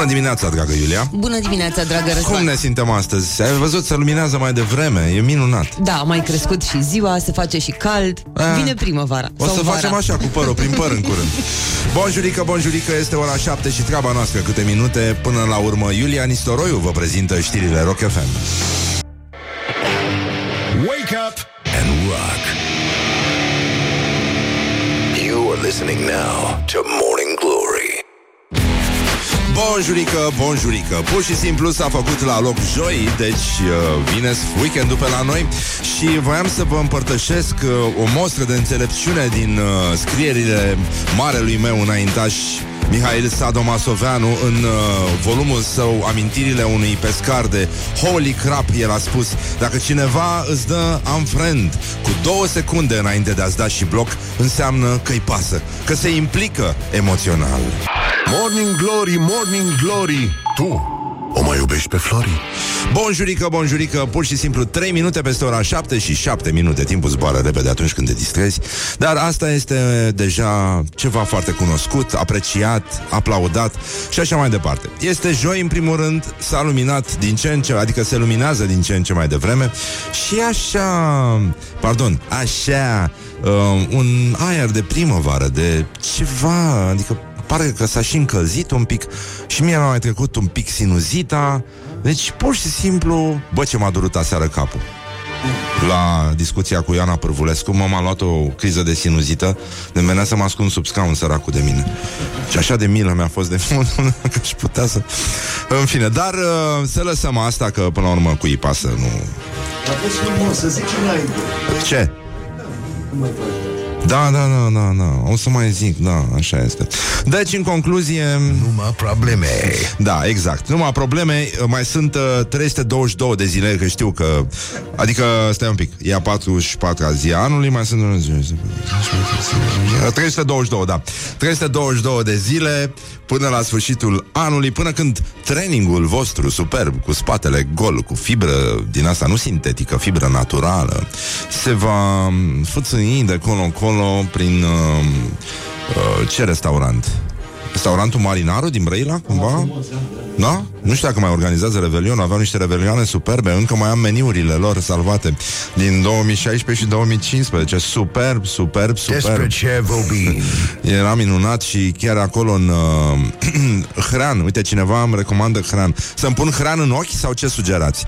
Bună dimineața, dragă Iulia. Bună dimineața, dragă Răzvan. Cum ne simtem astăzi? Ai văzut, se luminează mai devreme, e minunat. Da, a mai crescut și ziua, se face și cald. Vine primăvara. O să facem așa, cu părul prin păr în curând. Bonjurică, bonjurică, este ora 7 și treaba noastră câte minute. Până la urmă, Julia Nistoroiu vă prezintă știrile Rock FM. Wake up and rock. You are listening now to Morning Glory. Bonjurică, bonjurică. Pur și simplu s-a făcut la loc joi, deci vine weekendul pe la noi și voiam să vă împărtășesc o mostră de înțelepciune din scrierile marelui meu înaintaș Mihail Sadomasoveanu în volumul său Amintirile unui pescar de Holy Crap. El a spus: dacă cineva îți dă unfriend cu 2 secunde înainte de a-ți da și bloc, înseamnă că-i pasă, că se implică emoțional. Morning Glory, Morning Glory, tu o mai iubești pe Flori? Bonjurică, bonjurică, pur și simplu 3 minute peste ora 7 și 7 minute. Timpul zboară repede atunci când te distrezi, dar asta este deja ceva foarte cunoscut, apreciat, aplaudat și așa mai departe. Este joi, în primul rând, s-a luminat din ce în ce, adică se luminează din ce în ce mai devreme și un aer de primăvară, de ceva, adică pare că s-a și încălzit un pic și mie mi-a mai trecut un pic sinuzita. Deci, pur și simplu, bă, ce m-a durut aseară capul. La discuția cu Ioana Părvulescu m-a luat o criză de sinuzită, de menea să mă ascund sub scaun, săracul de mine. Și așa de milă mi-a fost de mult, că și putea să... În fine, dar să lăsăm asta, că până la urmă cui pasă, nu... Ce? Da, o să mai zic, da, așa este. Deci, în concluzie... Numai probleme. Da, exact, numai probleme. Mai sunt 322 de zile, că știu că... Adică, stai un pic, e a 44-a zi a anului, mai sunt... 322, da. 322 de zile până la sfârșitul anului, până când trainingul vostru superb, cu spatele gol, cu fibră din asta, nu sintetică, fibră naturală, se va fâțâni de colo-colo prin ce restaurant? Restaurantul Marinarul din Brăila, cumva? Da? Nu știu dacă mai organizează Revelionul, aveau niște revelioane superbe, încă mai am meniurile lor salvate din 2016 și 2015. Superb. Despre ce vorbim? Era minunat și chiar acolo în hran, uite, cineva îmi recomandă hran. Să-mi pun hran în ochi sau ce sugerați?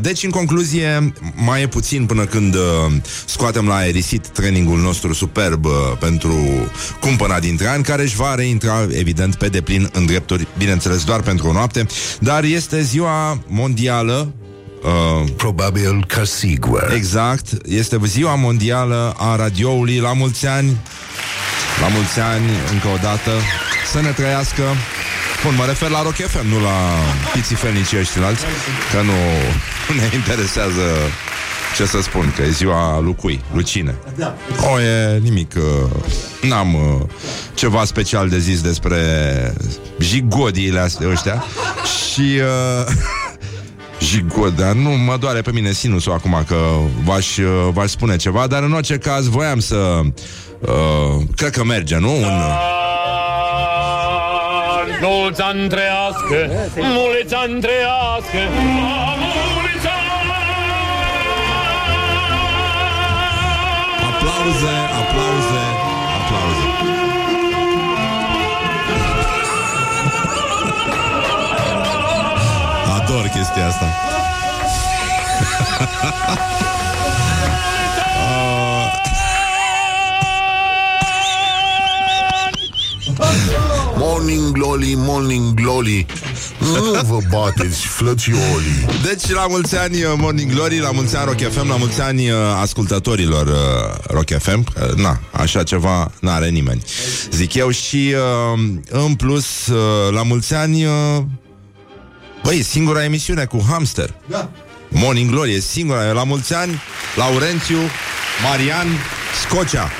Deci, în concluzie, mai e puțin până când scoatem la aerisit trainingul nostru superb pentru cumpăna dintre ani, care își va reintra, evident, pe deplin în drepturi, bineînțeles, doar pentru o noapte, dar este ziua mondială. Probabil că sigur. Exact, este ziua mondială a radioului. La mulți ani. La mulți ani, încă o dată. Să ne trăiască. Bun, mă refer la Rock FM, nu la piții felnici ăștia la alții, că nu ne interesează, ce să spun, că e ziua lui cui? Lui cine? O, e nimic, n-am ceva special de zis despre jigodiile astea, ăștia. Și... Jigoda, nu mă doare pe mine sinusul acum, că v-aș spune ceva, dar în orice caz voiam să... cred că merge, nu? Mulți ani trăiască, mulți ani trăiască, mulți ani! Aplauze, aplauze, aplauze. Ador chestia asta. Morning Glory, Morning Glory, nu vă bateți, flățioli. Deci, la mulți ani Morning Glory, la mulți ani Rock FM, la mulți ani ascultătorilor Rock FM. Na, așa ceva n-are nimeni, zic eu. Și în plus, la mulți ani, băi, singura emisiune cu hamster, da. Morning Glory e singura. La mulți ani Laurențiu Marian Scocia.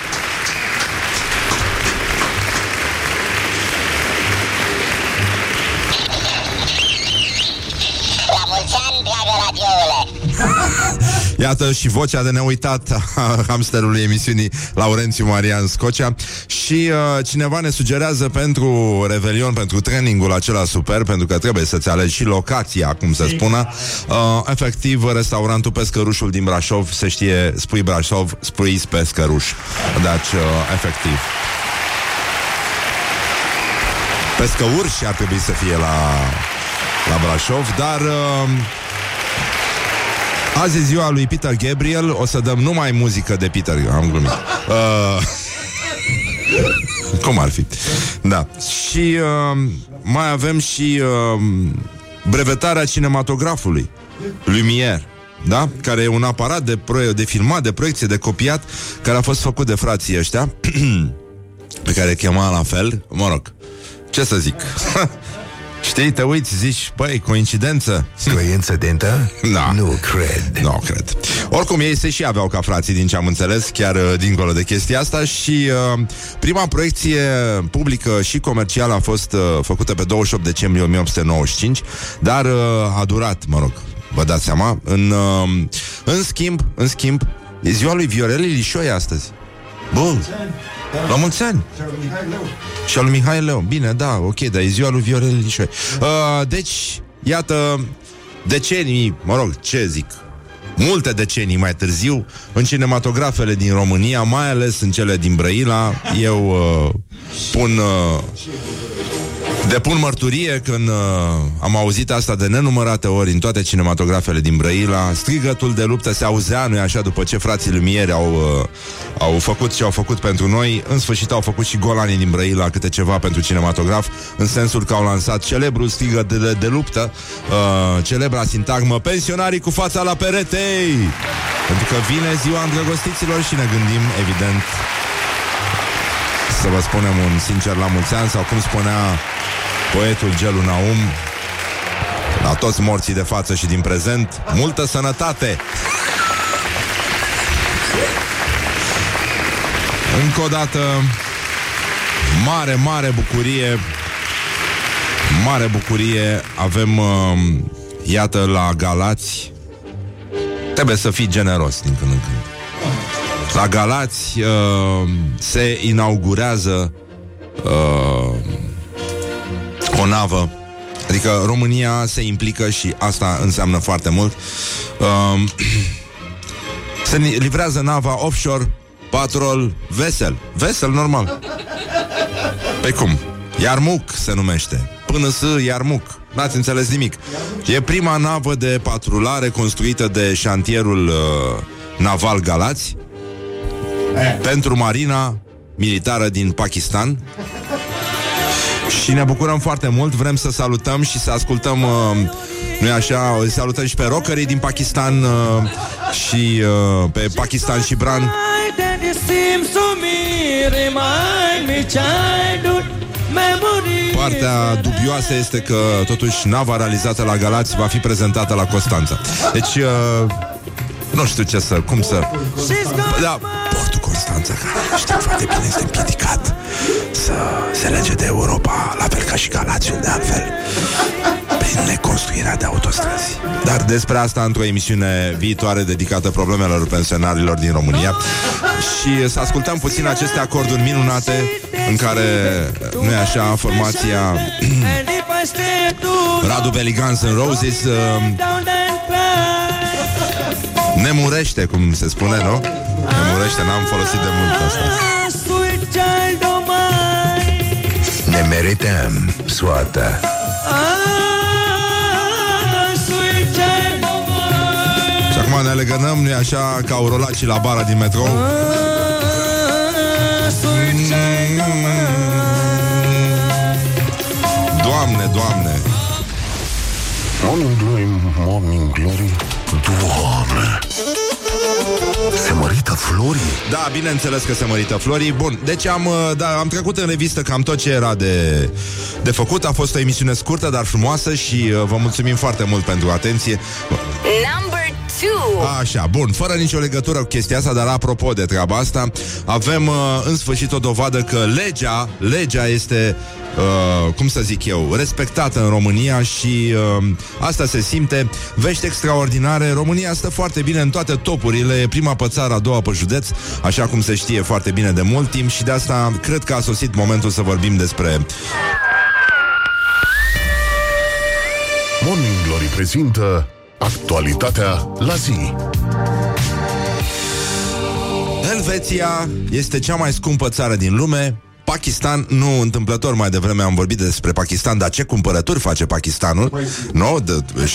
Iată și vocea de neuitat a hamsterului emisiunii, Laurențiu Marian Scocia. Și cineva ne sugerează pentru Revelion, pentru trainingul acela super, pentru că trebuie să-ți alegi și locația, cum se spună, efectiv restaurantul Pescărușul din Brașov. Se știe, spui Brașov, spui Pescăruș. Deci, efectiv Pescăurși ar trebui să fie la Brașov. Dar azi e ziua lui Peter Gabriel. O să dăm numai muzică de Peter. Am glumit. Cum ar fi? Da. Și mai avem și brevetarea cinematografului Lumière, da? Care e un aparat de filmat, de proiecție, de copiat, care a fost făcut de frații ăștia pe care chema la fel. Mă rog, ce să zic? Știi, te uiți, zici, băi, coincidență? Coincidentă? Da. Nu cred. Nu cred. Oricum, ei se și aveau ca frații, din ce am înțeles, chiar dincolo de chestia asta. Și prima proiecție publică și comercială a fost făcută pe 28 decembrie 1895, dar a durat, mă rog, vă dați seama. În schimb, e ziua lui Viorel Ilișoia astăzi. Bun. La mulți ani. Și al lui Mihai Leu. Bine, da, ok, dar e ziua lui Viorel Ilișoia. Deci, iată, decenii, mă rog, ce zic, multe decenii mai târziu, în cinematografele din România, mai ales în cele din Brăila, eu depun mărturie când am auzit asta de nenumărate ori în toate cinematografele din Brăila. Strigătul de luptă se auzea, nu-i așa, după ce frații Lumière au făcut ce au făcut pentru noi. În sfârșit au făcut și golanii din Brăila câte ceva pentru cinematograf, în sensul că au lansat celebrul strigăt de luptă, celebra sintagmă pensionarii cu fața la peretei, pentru că vine ziua îndrăgostiților și ne gândim, evident, să vă spunem un sincer la mulți ani, sau cum spunea poetul Gellu Naum, la toți morții de față și din prezent, multă sănătate! Încă o dată, mare, mare bucurie, mare bucurie. Avem, iată, la Galați, trebuie să fii generos din când în când. La Galați se inaugurează o navă. Adică România se implică și asta înseamnă foarte mult. Se livrează nava offshore Patrol Vesel. Vesel, normal. Pe cum? Yarmuk se numește. Până să Yarmuk. N-ați înțeles nimic. E prima navă de patrulare construită de șantierul naval Galați pentru marina militară din Pakistan. Și ne bucurăm foarte mult. Vrem să salutăm și să ascultăm, nu-i așa, îi salutăm și pe rockerii din Pakistan și pe Pakistan și Bran. Partea dubioasă este că totuși nava realizată la Galați va fi prezentată la Constanța. Deci nu știu ce să, cum să... Da, portul Constanța, care știm foarte bine, este împiedicat să se lege de Europa, la fel ca și Galațiul de altfel, prin neconstruirea de autostrăzi. Dar despre asta într-o emisiune viitoare dedicată problemelor pensionarilor din România. Și să ascultăm puțin aceste acorduri minunate în care, nu-i așa, formația Radu Beligans în Roses ne murește, cum se spune, nu? Ne murește, n-am folosit de mult asta. Ne merităm soarta. Și acum ne legănăm, nu-i așa, ca urolacii la bara din metrou. Doamne, Doamne. Morning glory, morning glory. Doamne! Se mărită florii? Da, bineînțeles că se mărită florii. Bun, deci am trecut în revistă cam tot ce era de făcut. A fost o emisiune scurtă, dar frumoasă. Și vă mulțumim foarte mult pentru atenție. Number 2. Așa, bun, fără nicio legătură cu chestia asta, dar apropo de treaba asta, avem în sfârșit o dovadă că legea este cum să zic eu, respectată în România și asta se simte. Vești extraordinare, România stă foarte bine în toate topurile, e prima pe țară, a doua pe județ, așa cum se știe foarte bine de mult timp, și de asta cred că a sosit momentul să vorbim despre... Morning Glory prezintă actualitatea la zi. Elveția este cea mai scumpă țară din lume. Pakistan, nu întâmplător, mai devreme am vorbit despre Pakistan, dar ce cumpărături face Pakistanul? No,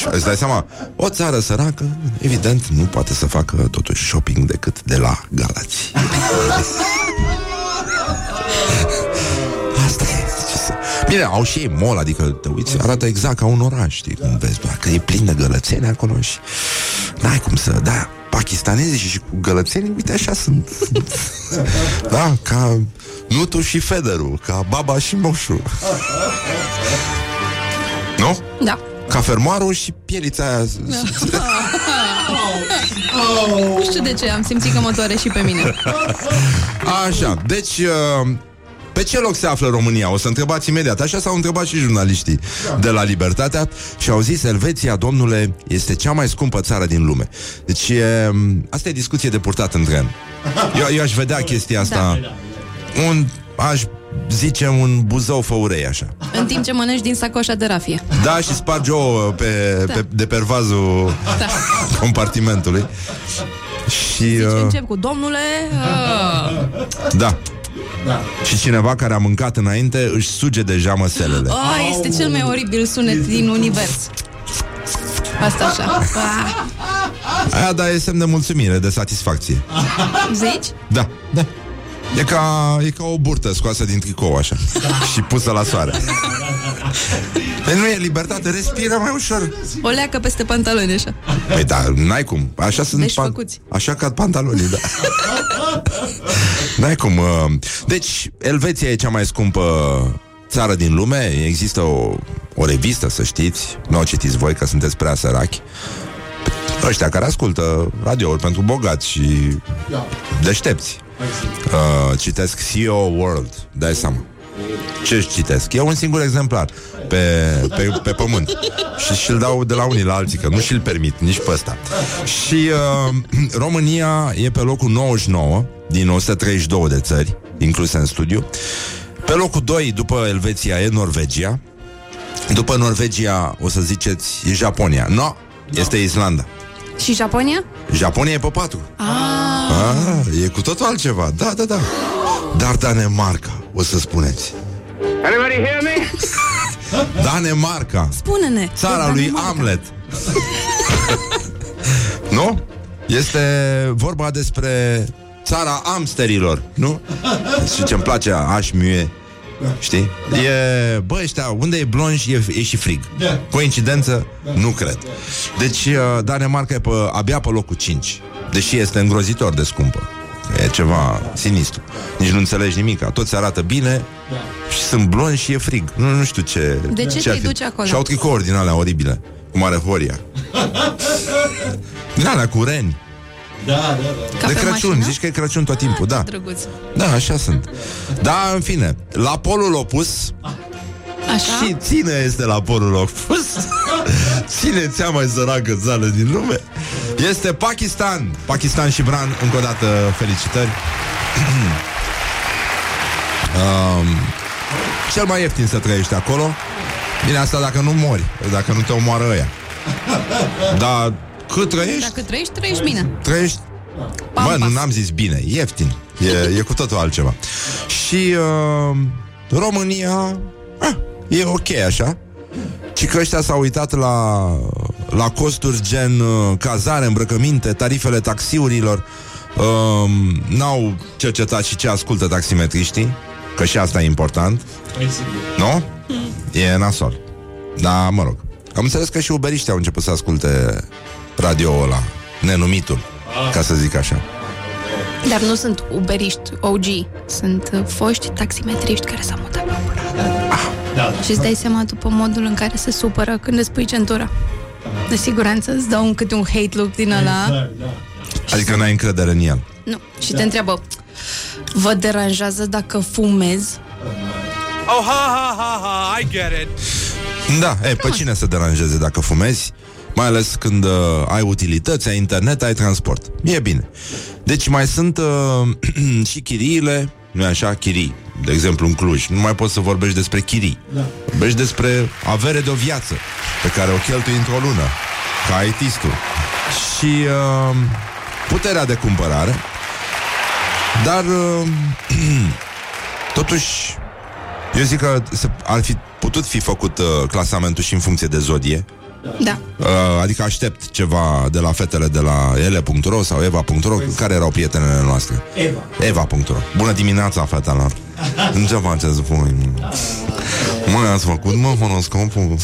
îți dai seama, o țară săracă, evident, nu poate să facă totuși shopping decât de la Galați. Asta e. Bine, au și ei mall, adică te uiți, arată exact ca un oraș, știi, când vezi doar că e plin de gălățeni acolo și n-ai cum să... Da, pakistanezii și cu gălățenii, uite, așa sunt. Da, ca Nutu și Federu, ca Baba și Moșu. Nu? Da. Ca fermoarul și pielița aia. Nu știu de ce, am simțit că mă doare și pe mine. Așa, deci... Pe ce loc se află România? O să întrebați imediat. Așa s-au întrebat și jurnaliștii de la Libertatea și au zis: Elveția, domnule, este cea mai scumpă țară din lume. Deci asta e discuție de purtat în tren. Eu aș vedea chestia asta, da. Aș zice un buzău făurei, așa. În timp ce mănânci din sacoșa de rafie. Da, și spargi ouă de pe vazul compartimentului. Și încep cu domnule. Da. Da. Și cineva care a mâncat înainte își suge deja măselele. Oh, este cel mai oribil sunet din univers. Asta așa. Aia, da, e semn de mulțumire, de satisfacție. Zici? Da, da. E ca o burtă scoasă din tricou, așa. Și pusă la soare. Nu e libertate, respiră mai ușor. O leacă peste pantaloni, așa. Păi da, n-ai cum. Așa sunt, deci, așa cad pantalonii, da. N-ai cum. Deci, Elveția e cea mai scumpă țară din lume. Există o revistă, să știți. Nu o citiți voi, că sunteți prea săraci. Ăștia care ascultă radiouri pentru bogați și deștepți citesc CEO World. Dai seama ce-și citesc. E un singur exemplar pe pământ. Și și-l dau de la unii la alții, că nu și-l permit nici pe ăsta. Și România e pe locul 99 din 132 de țări incluse în studiu. Pe locul 2 după Elveția e Norvegia. După Norvegia, o să ziceți, e Japonia. No, este Islanda. Și Japonia? Japonia e pe 4. E cu totul altceva. Da, da, da. Dar Danemarca, o să spuneți. Anybody hear me? Danemarca. Spune-ne. Țara lui Hamlet. Nu? Este vorba despre țara amsterilor, nu? Și ce-mi place, așmiue. Știi? E, bă, ăștia, unde e blonj, e și frig. Coincidență? Nu cred. Deci Danemarca e abia pe locul 5, deși este îngrozitor de scumpă. E ceva sinistru. Nici nu înțelegi nimic. Toți arată bine și sunt blonzi și e frig. Nu știu ce. De ce te duci acolo? Și au tricouri din alea oribile, cum are Horia. Din alea cu reni. Da. De Crăciun, mașină? Zici că e Crăciun tot timpul, da. Drăguț. Da, așa sunt. Da, în fine, la polul opus. Așa? Și ține este la polul opus. Ține cea mai săracă țară din lume. Este Pakistan. Pakistan și Bran, încă o dată felicitări. Cel mai ieftin să trăiești acolo. Bine, asta dacă nu mori, dacă nu te omoară ăia. Dar cât trăiești? Dacă trăiești, trăiești bine. Trăiești... Bă, nu n-am zis bine, ieftin. E cu totul altceva. Și România... e ok, așa. Ci că ăștia s-au uitat la costuri gen cazare, îmbrăcăminte, tarifele taxiurilor. N-au cercetat și ce ascultă taximetriștii, că și asta e important. Nu? E nasol. Da, mă rog. Am înțeles că și uberiștii au început să asculte radio-ul ăla, nenumitul, ca să zic așa. Dar nu sunt uberiști OG, sunt foști taximetriști care s-au mutat pe da. Și îți dai seama după modul în care se supără când îți pui centura. De siguranță îți dau câte un hate look din ăla. Exact. Adică n-ai încredere în el. Nu, și te întreabă: vă deranjează dacă fumez? Oh, ha, ha, ha, I get it. Da, e, pe cine să deranjeze dacă fumezi? Mai ales când ai utilități, ai internet, ai transport. E bine. Deci mai sunt și chiriile, nu așa, chirii. De exemplu, în Cluj. Nu mai poți să vorbești despre chirii. Da. Vorbești despre avere de o viață pe care o cheltui într-o lună, ca IT-istul. Și puterea de cumpărare. Dar totuși eu zic că ar fi putut fi făcut clasamentul și în funcție de zodie. Da. Adică aștept ceva de la fetele de la ele.ro sau eva.ro, care erau prietenele noastre. Eva.ro. Bună dimineața, fetelor. În ce faceți voi? Măi, ați făcut, mă, horoscopul?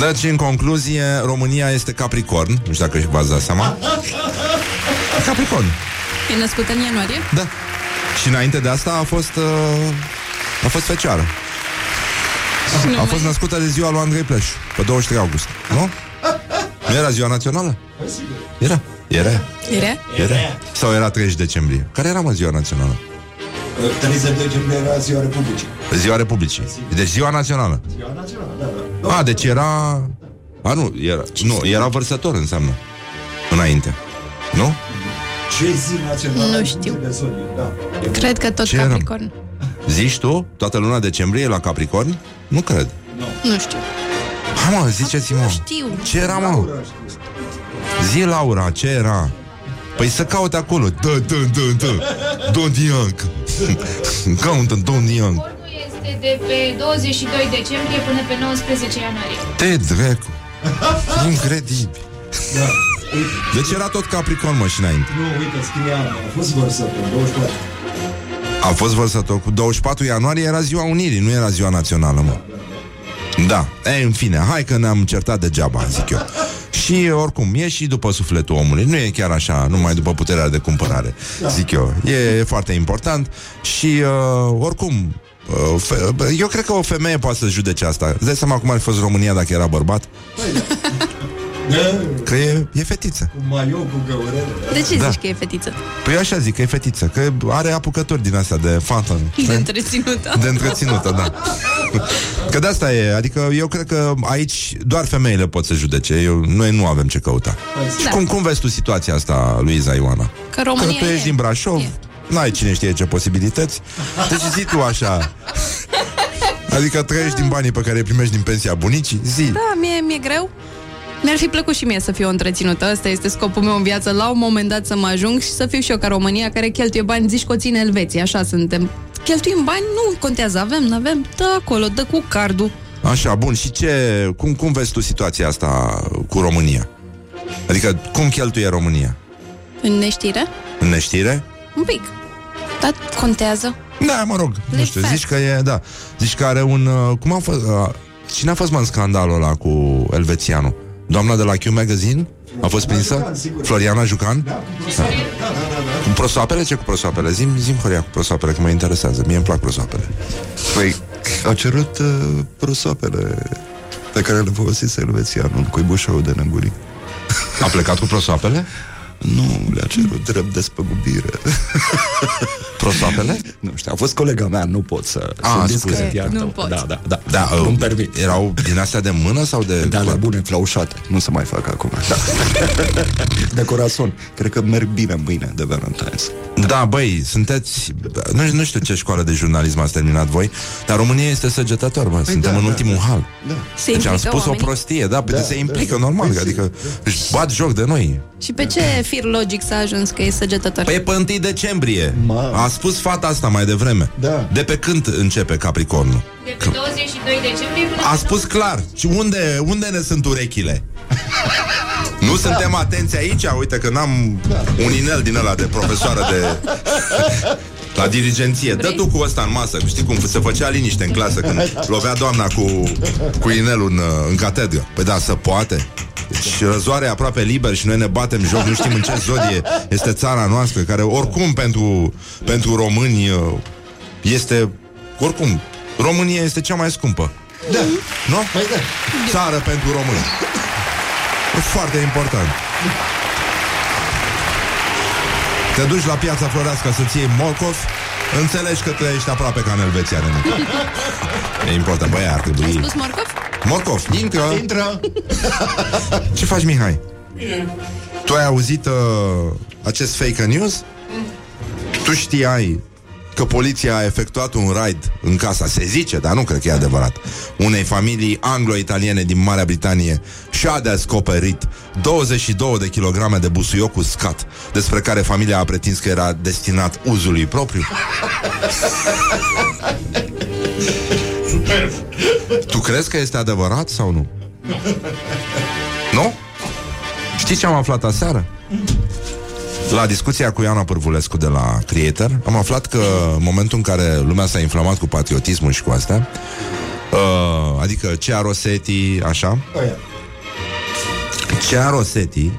Deci, în concluzie, România este Capricorn. Nu știu dacă v-ați dat seama. Capricorn. E născută în ianuarie? Da. Și înainte de asta a fost fecioară. A fost născută de ziua lui Andrei Pleș, pe 23 august, nu? Nu era ziua națională? Era. Era. Sau era 30 decembrie? Care era, mă, ziua națională? 30 decembrie era ziua Republicii. Ziua Republicii. Deci ziua națională. Ziua națională, da, da. A, deci era... A, nu, era... Nu, era vărsător, înseamnă. Înainte. Nu? Ce zi națională? Nu știu. Cred că tot Capricorn. Zici tu? Toată luna decembrie la Capricorn? Nu cred. Nu știu. Hai, mă, ziceți-mă. Nu știu. Ce era, mă? Zi, Laura, ce era? Păi să caute acolo. Donianc. Caută Donianc. Corpul este de pe 22 decembrie până pe 19 ianuarie. Te dracu. Incredibil. Da. Deci era tot Capricorn, mă, și înainte. Nu, uite, scrie Ana. A fost vărsător, 24. A fost vărsător cu 24 ianuarie, era ziua Unirii, nu era ziua națională, mă. Da, e, în fine, hai că ne-am certat degeaba, zic eu. Și oricum, e și după sufletul omului, nu e chiar așa, numai după puterea de cumpărare, zic eu. E foarte important și oricum, eu cred că o femeie poate să judece asta. Îți dai seama cum ar fi fost România dacă era bărbat? Că e fetiță. Cu maiu, cu găurele. De ce zici că e fetiță? Păi eu așa zic, că e fetiță. Că are apucături din astea de fată. De întreținută. De întreținută, da. Că de asta e. Adică eu cred că aici doar femeile pot să judece. Noi nu avem ce căuta. Da. Cum vezi tu situația asta, Luiza, Ioana? Că România, că tu ești din Brașov, n-ai cine știe ce posibilități. Deci zi tu așa. Adică trăiești din banii pe care îi primești din pensia bunicii. Zi. Da, mi-e greu. Mi-ar fi plăcut și mie să fiu o întreținută. Asta este scopul meu în viață, la un moment dat să mă ajung și să fiu și eu ca România, care cheltuie bani, zici că o ține Elveția, așa suntem. Cheltuim bani, nu contează, avem, n-avem, dă acolo, dă cu cardul. Așa, bun, și cum vezi tu situația asta cu România? Adică, cum cheltuie România? În neștire? În neștire? Un pic, dar contează. Da, mă rog, nu știu, zici că e, da. Zici că are un, cum a fost, cine a fost, mă, în scandalul ăla cu elvețianul? Doamna de la Q Magazine a fost prinsă? Floriana Jucan? Da, cu prosoapele? Ce cu prosoapele? Zi-mi, Horia, cu prosoapele, că mă interesează. Mie îmi plac prosoapele. Păi, a cerut prosoapele pe care le folosise elvețianul, cuibușul de năguri. A plecat cu prosoapele? Nu, le-a cerut drept despăgubire. Prosoapele? Nu știu, a fost colega mea, nu pot să... A, scuze, nu pot. Da, nu-mi permit. Erau din astea de mână sau de... Da, la bune, flaușate. Nu se mai fac acum. Da. De corazon. Cred că merg bine mâine de Valentine's. Da, băi, sunteți... Nu știu ce școală de jurnalism ați terminat voi, dar România este săgetător, bă. Suntem în ultimul hal. Deci am spus o prostie, da, pentru că se implică, normal. Adică își bat joc de noi. Și pe ce fir logic s-a ajuns că e săgetător? Păi pe 1 decembrie. A spus fata asta mai devreme. Da. De pe când începe Capricornul? De pe 22 decembrie. A spus clar. Și unde ne sunt urechile? Nu suntem atenți aici? Uite că n-am un inel din ăla de profesoară de... La dirigenție. Dă tu cu ăsta în masă. Știi cum se făcea liniște în clasă când lovea doamna cu inelul în catedră. Păi da, se poate. Și răzoare aproape liber și noi ne batem joc. Nu știm în ce zodie este țara noastră, care oricum pentru români este... Oricum, România este cea mai scumpă. Da. Nu? Păi da. Țară pentru români. E foarte important. Te duci la Piața Florească să-ți iei morcov, Înțelegi că tu ești aproape ca în Elveția, Renuc. E important, băi, ar trebui. Ai spus morcov? Morcov, intră. Ce faci, Mihai? Bine. Tu ai auzit acest fake news? Tu știai că poliția a efectuat un raid în casa, se zice, dar nu cred că e adevărat, unei familii anglo-italiene din Marea Britanie și a descoperit 22 de kilograme de busuioc uscat, despre care familia a pretins că era destinat uzului propriu. Superb. Tu crezi că este adevărat sau nu? Nu. Nu? Știi ce am aflat aseară? La discuția cu Ioana Părvulescu de la Creator, am aflat că în momentul în care lumea s-a inflamat cu patriotismul și cu astea, adică Cea Rossetti, așa, Cea Rossetti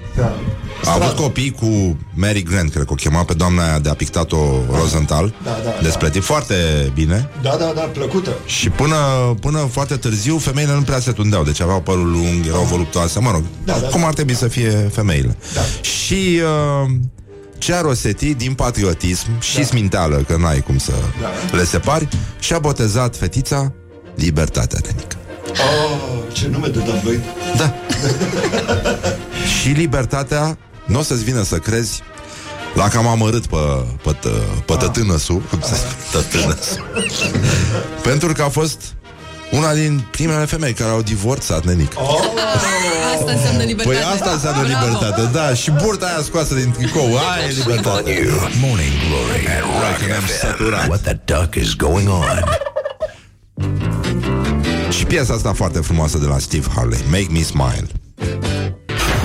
a avut copii cu Mary Grant, cred că o chema pe doamna aia de a pictat-o Rosenthal, despre tip, foarte bine. Da, da, da, plăcută. Și până foarte târziu femeile nu prea se tundeau, deci aveau părul lung, erau voluptoase, mă rog, cum ar trebui să fie femeile. Și Cea Rossetti, din patriotism și sminteală, că n-ai cum să le separi, și-a botezat fetița Libertatea de Nică. Oh, ce nume de dat voi. Da. Și Libertatea, nu o să-ți vină să crezi, la că am amărât pe tătânăsul, cum se tătânăsul, pentru că a fost una din primele femei care au divorțat, nenică. Oh! Asta înseamnă libertate. Păi asta înseamnă libertate, da. Și burta aia scoasă din tricou, aia e libertate. Morning Glory at Rock FM. What the duck is going on? Și piesa asta foarte frumoasă de la Steve Harley, Make Me Smile.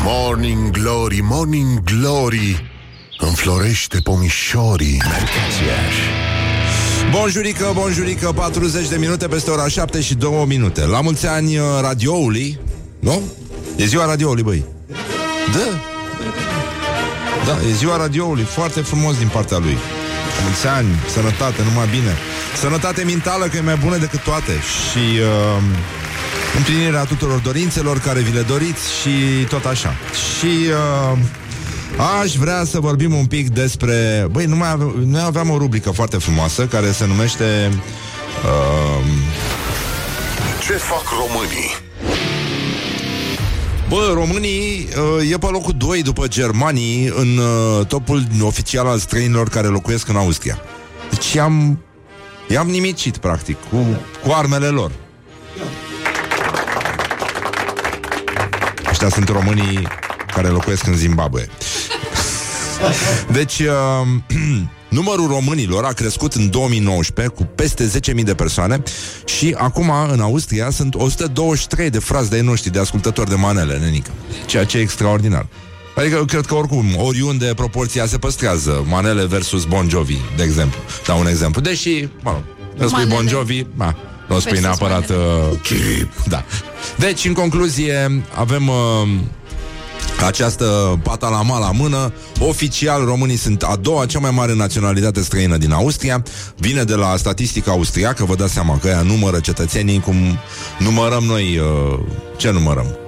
Morning Glory, Morning Glory, înflorește pomișorii. Bonjurică, bonjurică, 40 de minute peste ora 7 și 2 minute. La mulți ani radioului, nu? E ziua radioului, băi. Da. Da, e ziua radioului, foarte frumos din partea lui. Mulți ani, sănătate, numai bine. Sănătate mentală, că e mai bună decât toate. Și împlinirea tuturor dorințelor care vi le doriți și tot așa. Și aș vrea să vorbim un pic despre... Băi, noi aveam o rubrică foarte frumoasă care se numește Ce fac românii? Bă, românii e pe locul 2 după germanii în topul oficial al străinilor care locuiesc în Austria. Deci i-am nimicit, practic, cu armele lor. Ăștia sunt românii care locuiesc în Zimbabwe. Deci, numărul românilor a crescut în 2019 cu peste 10.000 de persoane și acum în Austria sunt 123 de frați de-ai noștri, de ascultători de manele, nenică. Ceea ce e extraordinar. Adică eu cred că oricum, oriunde proporția se păstrează, manele versus Bon Jovi, de exemplu. Dau un exemplu. Deși, mă rog, nu spui Bon Jovi, nu spui neapărat... Da. Deci, în concluzie, avem... această patalama la mână. Oficial, românii sunt a doua cea mai mare naționalitate străină din Austria. Vine de la statistica austriacă. Vă dați seama că ea numără cetățenii cum numărăm noi. Ce numărăm?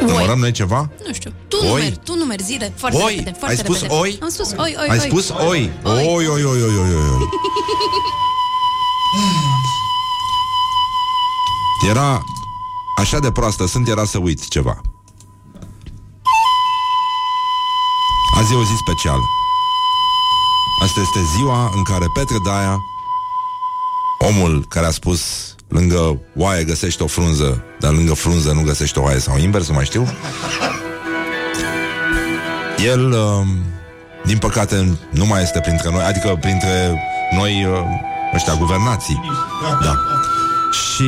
Oi. Numărăm noi ceva? Nu știu. Tu numeri, zile, foarte oi. Repede, foarte. Ai spus repede. Oi? Am spus oi, oi, ai spus oi. Oi. Era așa de proastă sunt, era să uit ceva. Azi e o zi specială. Asta este ziua în care Petre Daia, omul care a spus lângă oaie găsești o frunză, dar lângă frunză nu găsești o oaie sau invers, nu mai știu. El, din păcate, nu mai este printre noi, adică printre noi, ăștia, guvernații. Da. Și...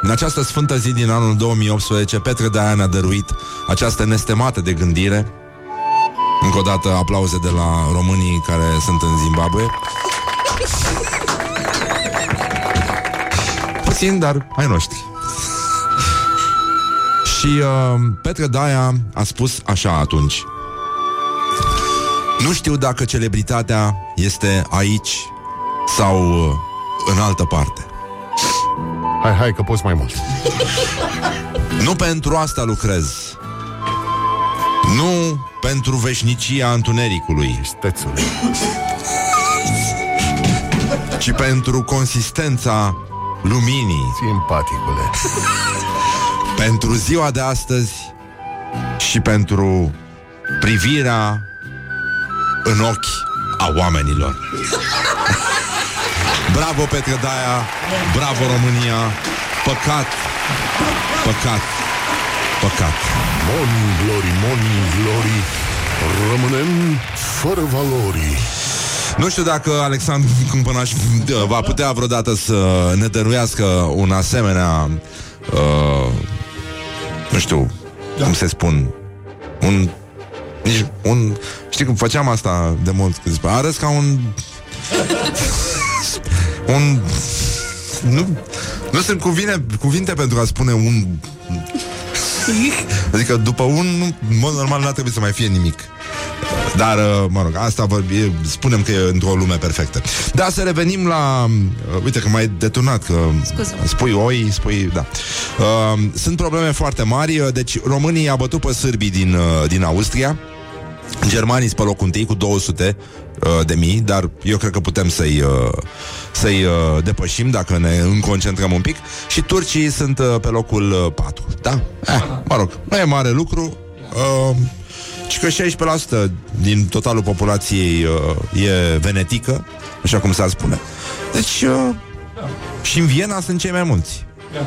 în această sfântă zi din anul 2018, Petre Daia ne-a dăruit această nestemată de gândire. Încă o dată aplauze de la românii care sunt în Zimbabwe. Puțin, dar ai noștri. Și Petre Daia a spus așa atunci: nu știu dacă celebritatea este aici sau în altă parte. Hai că poți mai mult. Nu pentru asta lucrez. Nu pentru veșnicia întunericului. Ștețului. ci pentru consistența luminii. Simpaticule. Pentru ziua de astăzi și pentru privirea în ochi a oamenilor. Bravo, Petredaia! Bravo, România! Păcat! Păcat! Păcat! Mon glory, mon glory, rămânem fără valori. Nu știu dacă Alexandru Câmpănaș va putea vreodată să ne dăruiască un asemenea nu știu, da, cum se spun, un știi cum făceam asta de mult, arăți ca un nu sunt cuvinte pentru a spune un adică după un, în mod normal n-ar trebui să mai fie nimic. Dar, mă rog, asta spunem că e într-o lume perfectă. Dar să revenim la... uite că m-ai deturnat, că spui oi, spui... Da. Sunt probleme foarte mari. Deci România a bătut pe sârbii din Austria. Germanii sunt pe locul întâi cu 200 de mii, dar eu cred că putem să-i depășim dacă ne înconcentrăm un pic. Și turcii sunt pe locul 4, da? Mă rog, nu e mare lucru. Și că 16% din totalul populației e venetică, așa cum s-ar spune. Deci, da. Și în Viena sunt cei mai mulți. Da.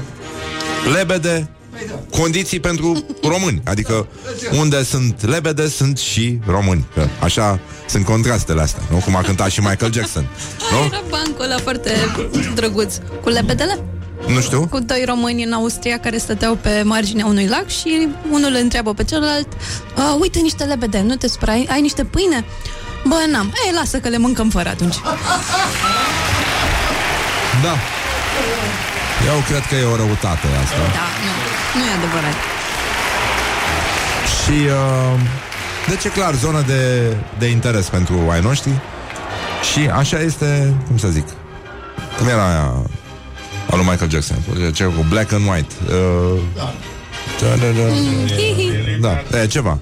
Lebede, da. Condiții pentru români. Adică, da, unde sunt lebede, sunt și români. Că așa sunt contrastele astea, nu? Cum a cântat și Michael Jackson. Nu? Era bancul ăla foarte drăguț. Cu lebedele? Nu știu. Cu doi români în Austria care stăteau pe marginea unui lac și unul întreabă pe celălalt: uite niște lebede, nu te sprai? Ai niște pâine? Bă, n-am. Ei, lasă că le mâncăm fără atunci. Da. Eu cred că e o răutate asta. Da, nu e adevărat. Și deci e clar, zona de interes pentru ai noștri. Și așa este, cum să zic, cum era aia al lui Michael Jackson, ce cu black and white. Da, e ceva.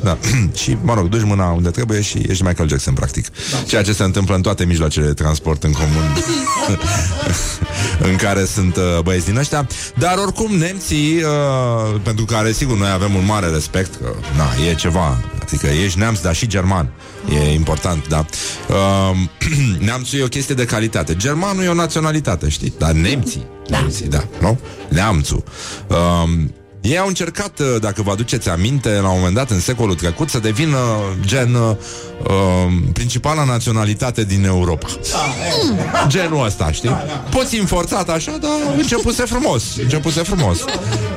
Da. Și, mă rog, duci mâna unde trebuie și ești Michael Jackson, practic. Ceea ce se întâmplă în toate mijloacele de transport în comun în care sunt băieți din ăștia. Dar, oricum, nemții, pentru care, sigur, noi avem un mare respect, că, na, e ceva. Adică ești neamț, dar și german. E important, da. Neamțul e o chestie de calitate. Germanul e o naționalitate, știi? Dar nemții, da, nu? Neamțul. Ei au încercat, dacă vă aduceți aminte, la un moment dat, în secolul trecut, să devină gen principala naționalitate din Europa. Genul ăsta, știi? Puțin forțat așa, dar începuse frumos.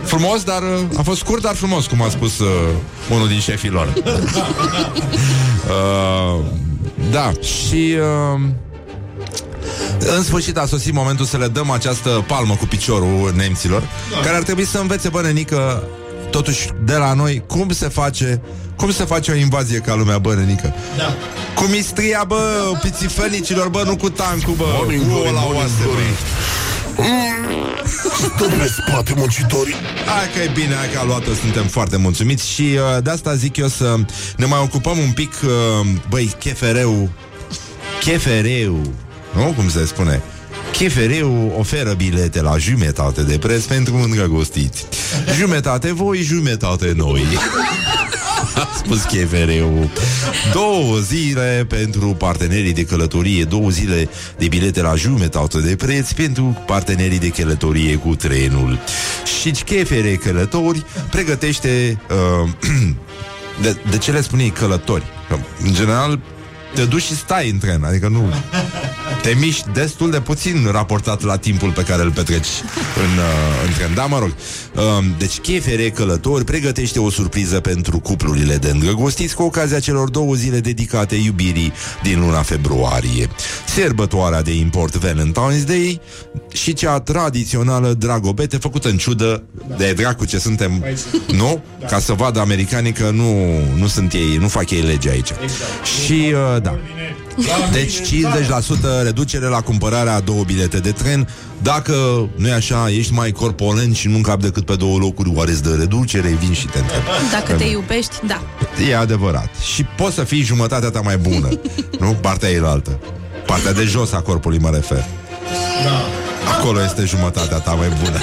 Frumos, dar a fost scurt, dar frumos, cum a spus unul din șefii lor. Da, și... în sfârșit a sosit momentul să le dăm această palmă cu piciorul nemților, care ar trebui să învețe, bă, nenică, totuși de la noi cum se face o invazie ca lumea, bă, nenică. Da. Cu mistria, bă, pițifenicilor, bă, nu cu tancul, bă. Morning glory, morning glory. Stă pe spate, muncitorii. Hai că e bine, hai că a luat-o, suntem foarte mulțumiți. Și de asta zic eu să ne mai ocupăm un pic, băi, chefereu, nu? Cum se spune? Chefereu oferă bilete la jumătate de preț pentru îndrăgostiți. Jumătate voi, jumătate noi. A spus chefereu. 2 zile pentru partenerii de călătorie, 2 zile de bilete la jumătate de preț pentru partenerii de călătorie cu trenul. Și chefere călători pregătește... de ce le spune călători? În general... te duci și stai în tren, adică nu... te miști destul de puțin raportat la timpul pe care îl petreci în tren, da, mă rog. Deci, chefere călători pregătește o surpriză pentru cuplurile de îndrăgostiți cu ocazia celor 2 zile dedicate iubirii din luna februarie. Sărbătoarea de import Valentine's Day și cea tradițională dragobete făcută în ciudă de dracu ce suntem, nu? Ca să vadă americanii că nu sunt ei, nu fac ei lege aici. Și, da. Deci 50% reducere la cumpărarea a 2 bilete de tren. Dacă nu-i așa, ești mai corpolent și nu-mi cap decât pe 2 locuri, oare îți dă reducere? Vin și te întreb. Dacă te iubești, da. E adevărat. Și poți să fii jumătatea ta mai bună, nu? Partea ei la altă. Partea de jos a corpului mă refer. Da. Acolo este jumătatea ta mai bună.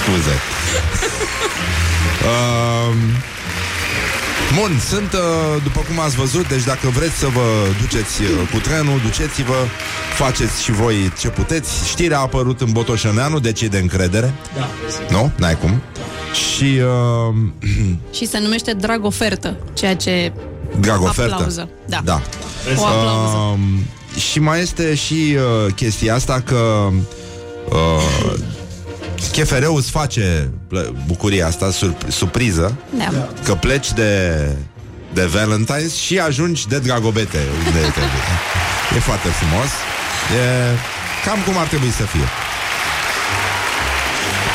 Scuze. Bun, sunt, după cum ați văzut, deci dacă vreți să vă duceți cu trenul, duceți-vă, faceți și voi ce puteți. Știrea a apărut în Botoșăneanu, deci e de încredere. Da. Nu? N-ai cum. Și... și se numește Dragofertă, ceea ce... Dragofertă. Aplauză. Da. Da. O aplauză. Și mai este și chestia asta că... Chefereu îți face bucuria asta, surpriză, da. Că pleci de Valentine's și ajungi de Dragobete unde e foarte frumos. E cam cum ar trebui să fie.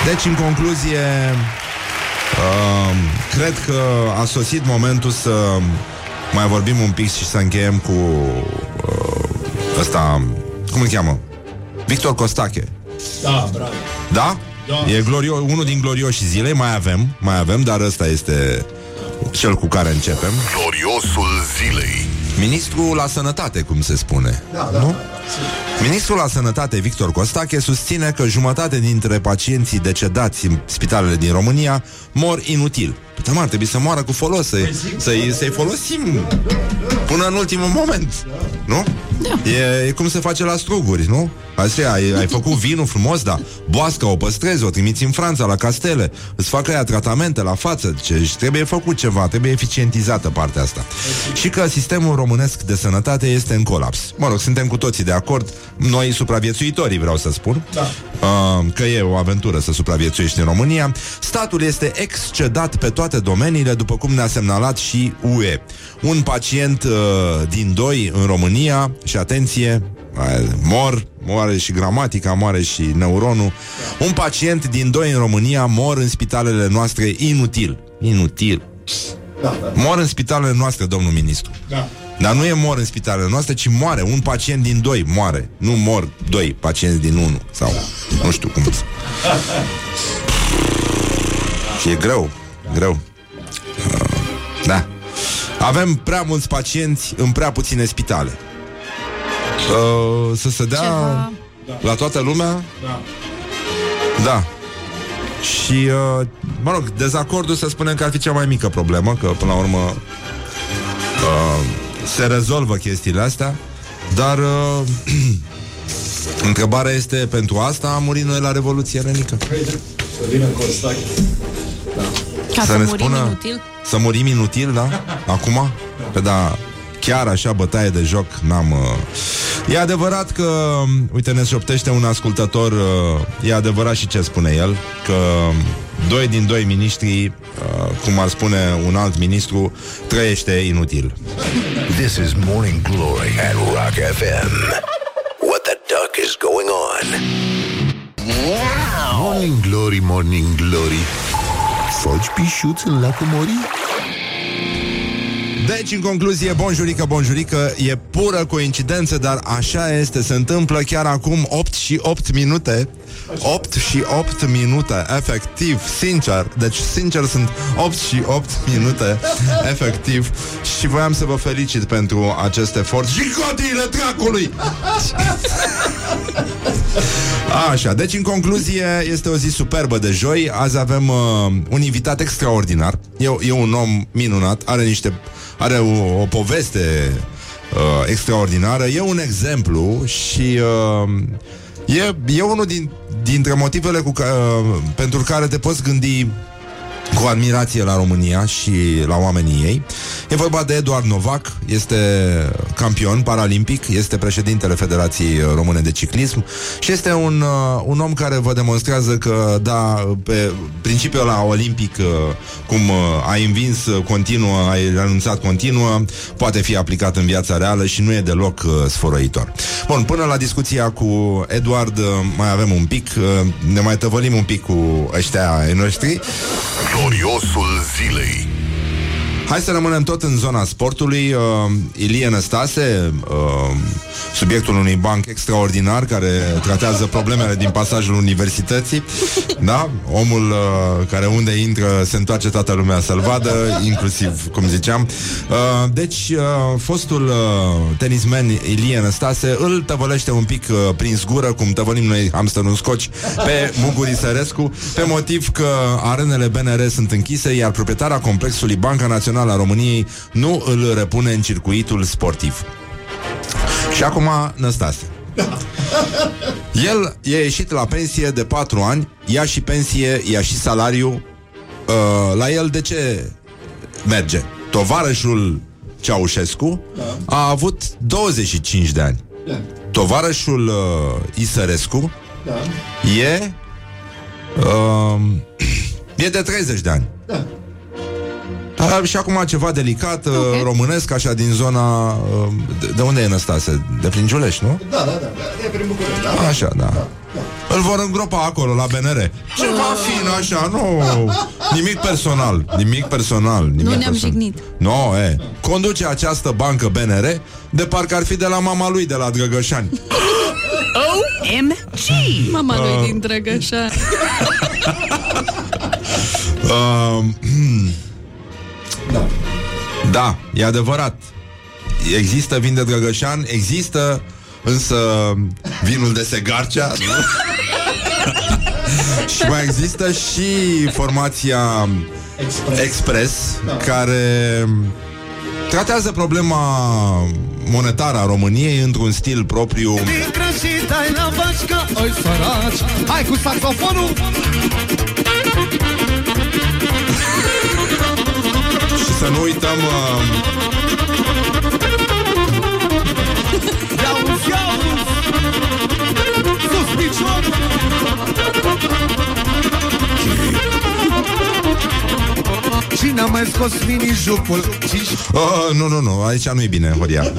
Deci, în concluzie, cred că a sosit momentul să mai vorbim un pic și să încheiem cu ăsta, cum îl cheamă? Victor Costache. Da, bravo. Da? Da. E unul din glorioșii zilei, mai avem, dar ăsta este cel cu care începem. Gloriosul zilei. Ministrul la sănătate, cum se spune. Da, da, nu? Da, da. Ministrul la sănătate, Victor Costache, susține că jumătate dintre pacienții decedați în spitalele din România mor inutil. Putem, ar trebui să moară cu folos, să-i folosim până în ultimul moment. Nu? Da. E cum se face la struguri, nu? Asta, ai făcut vinul frumos, da. Boasca o păstrezi, o trimiți în Franța, la castele. Îți fac aia tratamente la față, trebuie făcut ceva, trebuie eficientizată partea asta. Și că sistemul românesc de sănătate este în colaps. Mă rog, suntem cu toții de acord. Noi supraviețuitorii, vreau să spun, da. Că e o aventură să supraviețuiești în România. Statul este excedat pe toate domeniile, după cum ne-a semnalat și UE. Un pacient din doi în România, și atenție, moare și gramatica, moare și neuronul. Un pacient din doi în România mor în spitalele noastre inutil. Inutil. Da, da. Mor în spitalele noastre, domnul ministru. Da. Dar nu e mor în spitalele noastre, ci moare. Un pacient din doi moare. Nu mor doi pacienți din unul. Sau da. Nu știu cum. Și e greu. Greu. Da. Avem prea mulți pacienți în prea puține spitale. Să se dea ceva la toată lumea. Da. Da. Și, mă rog, dezacordul, să spunem că ar fi cea mai mică problemă, că până la urmă se rezolvă chestiile astea. Dar întrebarea este, pentru asta am murit noi la Revoluție Elenică? Să vină Costache. Da. Să ne spună inutil? Să murim inutil, da? Acum? Da. Pe da. Chiar așa bătaie de joc n-am... E adevărat că... Uite, ne șoptește un ascultător, e adevărat și ce spune el, că doi din doi miniștri, cum ar spune un alt ministru, trăiește inutil. This is Morning Glory at Rock FM. What the duck is going on? Wow! Morning Glory, Morning Glory. Faci pișuți în lacul Morii? Deci, în concluzie, bonjurică, e pură coincidență, dar așa este, se întâmplă chiar acum 8 și 8 minute. 8 și 8 minute, efectiv, sincer. Deci, sincer, sunt 8 și 8 minute, efectiv. Și voiam să vă felicit pentru acest efort. Jicotiile dracului! Așa, deci, în concluzie, este o zi superbă de joi. Azi avem un invitat extraordinar. E un om minunat, are o poveste extraordinară. E un exemplu și... E unul dintre motivele pentru care te poți gândi cu admirație la România și la oamenii ei. E vorba de Eduard Novac, este campion paralimpic, este președintele Federației Române de Ciclism și este un om care vă demonstrează că, da, pe principiul la olimpic, cum ai învins continuă, ai renunțat continuă, poate fi aplicat în viața reală și nu e deloc sfărăitor. Bun, până la discuția cu Eduard mai avem un pic, ne mai tăvălim un pic cu ăștia ai noștri. Gloriosul zilei. Hai să rămânem tot în zona sportului. Ilie Năstase, subiectul unui banc extraordinar care tratează problemele din pasajul universității. Da? Omul care unde intră se întoarce toată lumea să-l vadă, inclusiv, cum ziceam. Deci, fostul tenismen Ilie Năstase îl tăvălește un pic prin zgură, cum tăvălim noi hamsterul în scoci, pe Muguri Sărescu, pe motiv că arenele BNR sunt închise, iar proprietarea complexului Banca Națională a României nu îl repune în circuitul sportiv. Și acum Năstase. El e ieșit la pensie de 4 ani, ia și pensie, ia și salariu. La el de ce merge? Tovarășul Ceaușescu a avut 25 de ani. Tovarășul Isărescu e de 30 de ani. Și acum ceva delicat, okay, românesc, așa din zona... de unde e Năstase? De prin Giulești, nu? Da, e prin București, da. Așa, da. Îl vor îngropa acolo, la BNR. Ceva fin, așa, nu... Nimic personal. Nu ne-am jignit. Conduce această bancă BNR de parcă ar fi de la mama lui, de la Drăgășani. OMG! Mama lui din Drăgășani. Da, e adevărat. Există vin de Drăgășan, există însă vinul de Segarcea. Și mai există și formația Express, care tratează problema monetară a României într-un stil propriu. Hai cu saxofonul. Să nu uităm cine a mai scos mini-jocul? Nu, aici nu-i bine, Horia.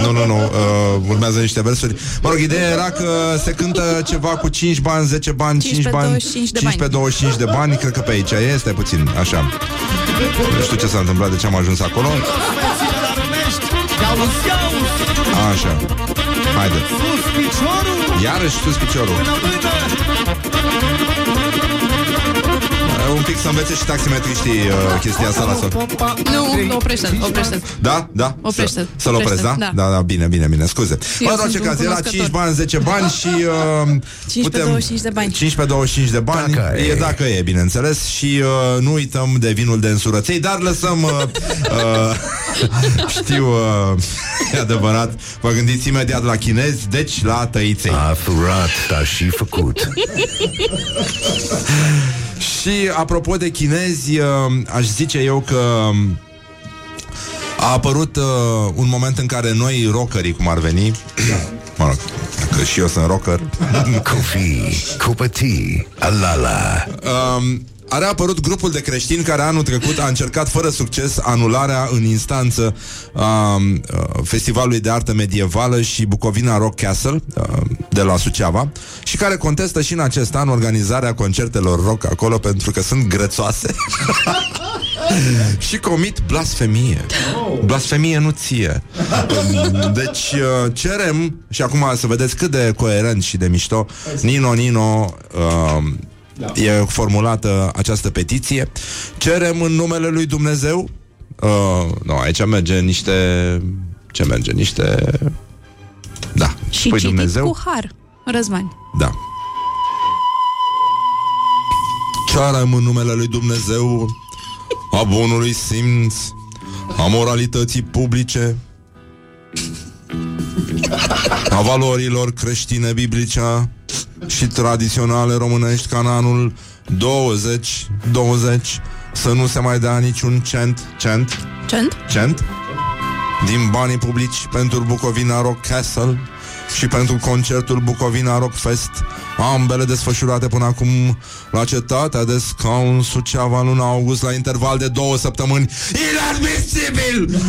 Urmează niște versuri. Mă rog, ideea era că se cântă ceva cu 5 bani, 10 bani, 5 pe 25 de bani. Cred că pe aici este puțin, așa. Nu știu ce s-a întâmplat, de ce am ajuns acolo. Așa. Haide. Iarăși sus piciorul. Un pic să învețe și taximetriștii chestia asta la sol. Nu, oprește-l. Da? Oprește-l. Să-l opresc, da? Da, bine, scuze. În orice caz, era 5 bani, 10 bani și... 15 pe 25 de bani. Dacă e, bineînțeles. Și nu uităm de vinul de însurăței, dar lăsăm... știu, e adevărat. Vă gândiți imediat la chinezi, deci la tăiței. A furat, dar și făcut. Și apropo de chinezi, aș zice eu că a apărut un moment în care noi rockerii, cum ar veni, mă rog, că și eu sunt rocker, Coffee, Cupa Tea, Alala, a reapărut grupul de creștini care anul trecut a încercat fără succes anularea în instanță a Festivalului de Artă Medievală și Bucovina Rock Castle de la Suceava și care contestă și în acest an organizarea concertelor rock acolo pentru că sunt grețoase și comit blasfemie. Blasfemie nu ție. Deci cerem, și acum să vedeți cât de coerent și de mișto Nino e formulată această petiție. Cerem în numele lui Dumnezeu. Aici merge niște... Ce merge? Niște... Da. Și păi citit Dumnezeu cu har, Răzvan. Da. Cerem în numele lui Dumnezeu, a bunului simț, a moralității publice, a valorilor creștine biblice și tradiționale românești, ca în anul 2020 să nu se mai dea niciun cent din banii publici pentru Bucovina Rock Castle și pentru concertul Bucovina Rock Fest, ambele desfășurate până acum la cetatea de scaun Suceava în luna august, la interval de 2 săptămâni. Inadmisibil!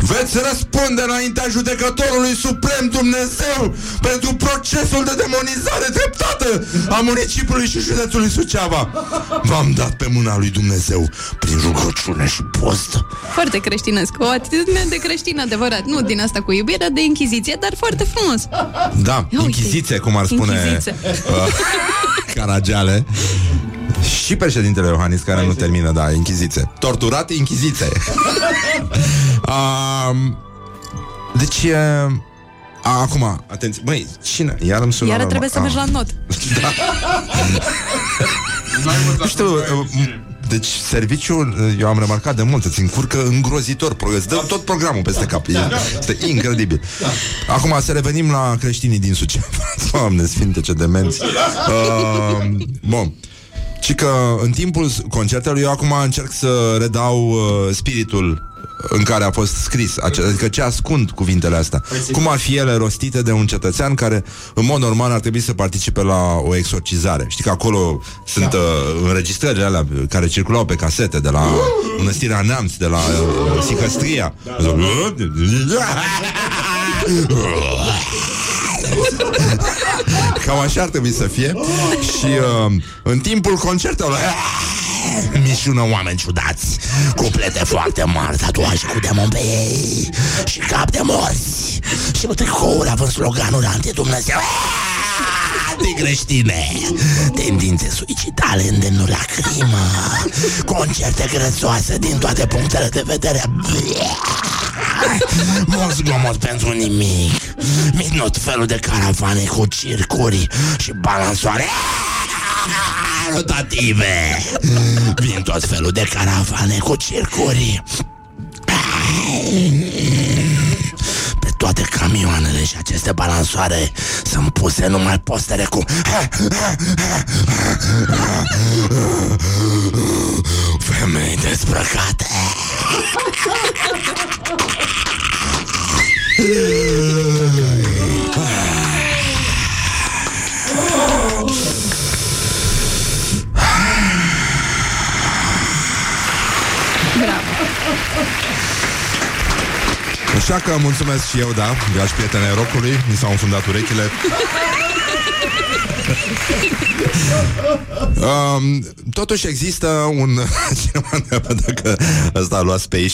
Veți răspunde înaintea judecătorului suprem Dumnezeu pentru procesul de demonizare dreptată a municipiului și județului Suceava. V-am dat pe mâna lui Dumnezeu prin rugăciune și post. Foarte creștinesc, o atitudine de creștin adevărat. Nu din asta cu iubirea de inchiziție, dar foarte frumos. Da, inchiziție, cum ar spune Caragiale. Și președintele Iohannis, care nu termină, da, inchiziție. Torturat, inchiziție. Deci acum, atenție. Băi, cine? Iar îmi sună. Iar trebuie să mergi la not. Da. Nu știu. Deci serviciul, eu am remarcat de mult, îți încurcă îngrozitor, îți dă tot programul peste cap. Este incredibil. Acum să revenim la creștinii din Suceava. Doamne sfinte, ce demenți. Bun. Și că în timpul concertelui eu acum încerc să redau spiritul în care a fost scris, adică ce ascund cuvintele astea. Cum ar fi ele rostite de un cetățean care, în mod normal, ar trebui să participe la o exorcizare. Știi că acolo sunt înregistrările alea care circulau pe casete de la Mănăstirea Neamț, de la Sicăstria. Cam așa ar trebui să fie. Și în timpul concertelor mișună oameni ciudați cu plete foarte mari, tatuaje cu demon pe ei și cap de morți și cu tricouri având sloganul anti-Dumnezeu, anti-creștine, tendințe suicidale, îndemnul la crimă, concerte grețoase din toate punctele de vedere, mult zgomot pentru nimic, minut felul de caravane cu circuri și balansoare rotative. Vin tot felul de caravane cu circuri pe toate camioanele și aceste balansoare sunt puse numai postere cu femei dezbrăcate. Așa că mulțumesc și eu, da, dragi prieteni ai rock-ului, mi s-au înfundat urechile. Totuși există un... Cineva ne apădă că ăsta a luat space.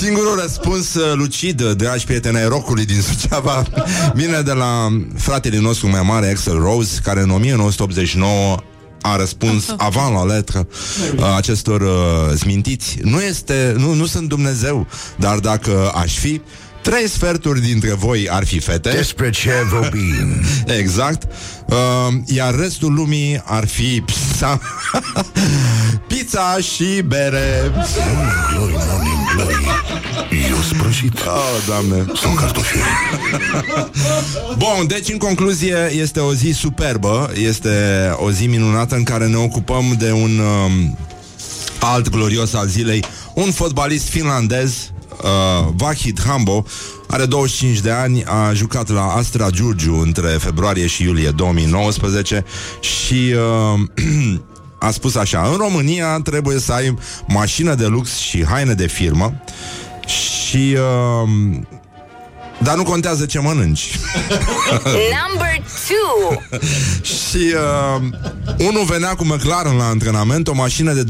Singurul răspuns lucid, dragi prieteni ai rock-ului din Suceava, vine de la fratele nostru mai mare, Axl Rose, care în 1989 a răspuns avant la letră acestor smintiți. Nu sunt Dumnezeu, dar dacă aș fi, 3 sferturi dintre voi ar fi fete. Despre ce vorbim? Exact. Iar restul lumii ar fi pizza, pizza și bere. Morning glory, morning glory. Eu sprășit. Oh, Doamne. Sunt cartofi. Bun, deci în concluzie este o zi superbă, este o zi minunată în care ne ocupăm de un alt glorios al zilei, un fotbalist finlandez, Vahid Hambo, are 25 de ani, a jucat la Astra Giurgiu între februarie și iulie 2019 și a spus așa: în România trebuie să ai mașină de lux și haine de firmă și... dar nu contează ce mănânci. Number 2. Și unul venea cu McLaren la antrenament, o mașină de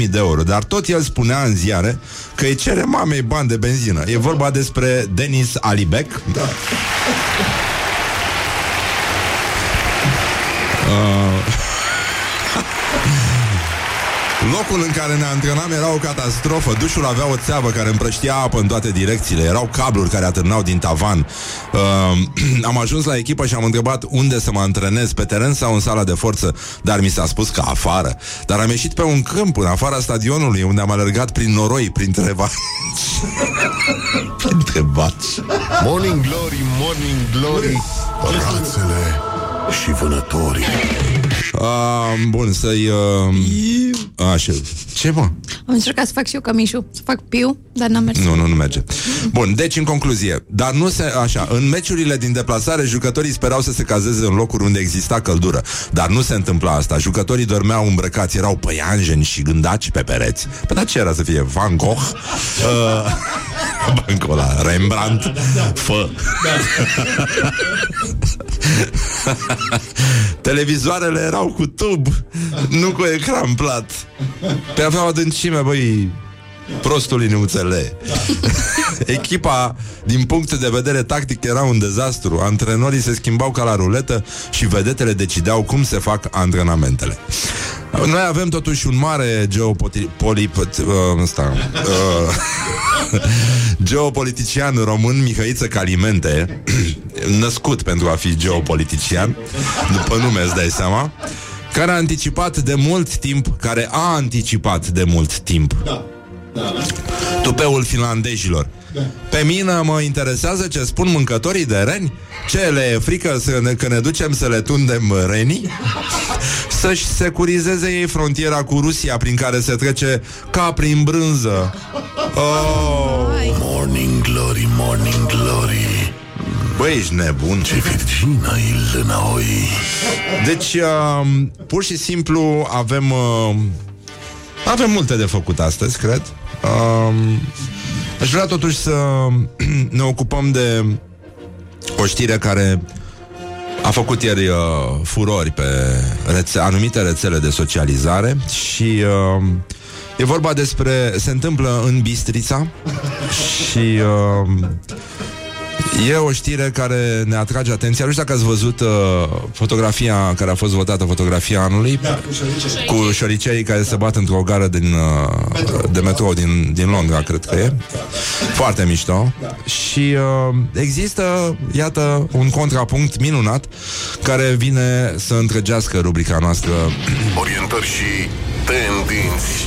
200.000 de euro, dar tot el spunea în ziare că îi cere mamei bani de benzină. E vorba despre Denis Alibek. Da. Locul în care ne antrenam era o catastrofă. Dușul avea o țeavă care împrăștia apă în toate direcțiile. Erau cabluri care atârnau din tavan. Am ajuns la echipă și am întrebat unde să mă antrenez, pe teren sau în sala de forță, dar mi s-a spus că afară. Dar am ieșit pe un câmp în afara stadionului, unde am alergat prin noroi, printre vaci. Morning glory, morning glory, rațele și vânătorii. Bun, să-i... așa. Ce, bă? Am încercat să fac și eu cămișul, să fac piu, dar n-a mers. Nu merge. Bun, deci în concluzie, dar nu se... Așa, în meciurile din deplasare, jucătorii sperau să se cazeze în locuri unde exista căldură, dar nu se întâmpla asta. Jucătorii dormeau îmbrăcați, erau păianjeni și gândaci pe pereți. Păi da, ce era să fie? Van Gogh? Bancul ăla, Rembrandt? Fă! Televizoarele erau cu tub, nu cu ecran plat. Pe aveau adâncime, băi, prostul iniuțele. Echipa, din punct de vedere tactic, era un dezastru. Antrenorii se schimbau ca la ruletă și vedetele decideau cum se fac antrenamentele. Noi avem totuși un mare geopolitician român, Mihăiță Calimente, născut pentru a fi geopolitician, după nume îți dai seama, care a anticipat de mult timp, Da. Tupeul finlandezilor. Pe mine mă interesează ce spun mâncătorii de reni. Ce, le e frică că ne ducem să le tundem renii? Să-și securizeze ei frontiera cu Rusia, prin care se trece ca prin brânză. Oh. Morning glory, morning glory. Băi, ești nebun. Ce virgină îi. Deci, pur și simplu avem... avem multe de făcut astăzi, cred. Aș vrea totuși să ne ocupăm de o știre care a făcut ieri furori pe anumite rețele de socializare și e vorba despre... se întâmplă în Bistrița și e o știre care ne atrage atenția. Nu știu dacă ați văzut fotografia care a fost votată fotografia anului, da, cu șoriceii care se bat într-o gară din, de metrou din Londra, cred că e. Foarte mișto. Și există, iată, un contrapunct minunat care vine să întregească rubrica noastră Orientări și tendinți.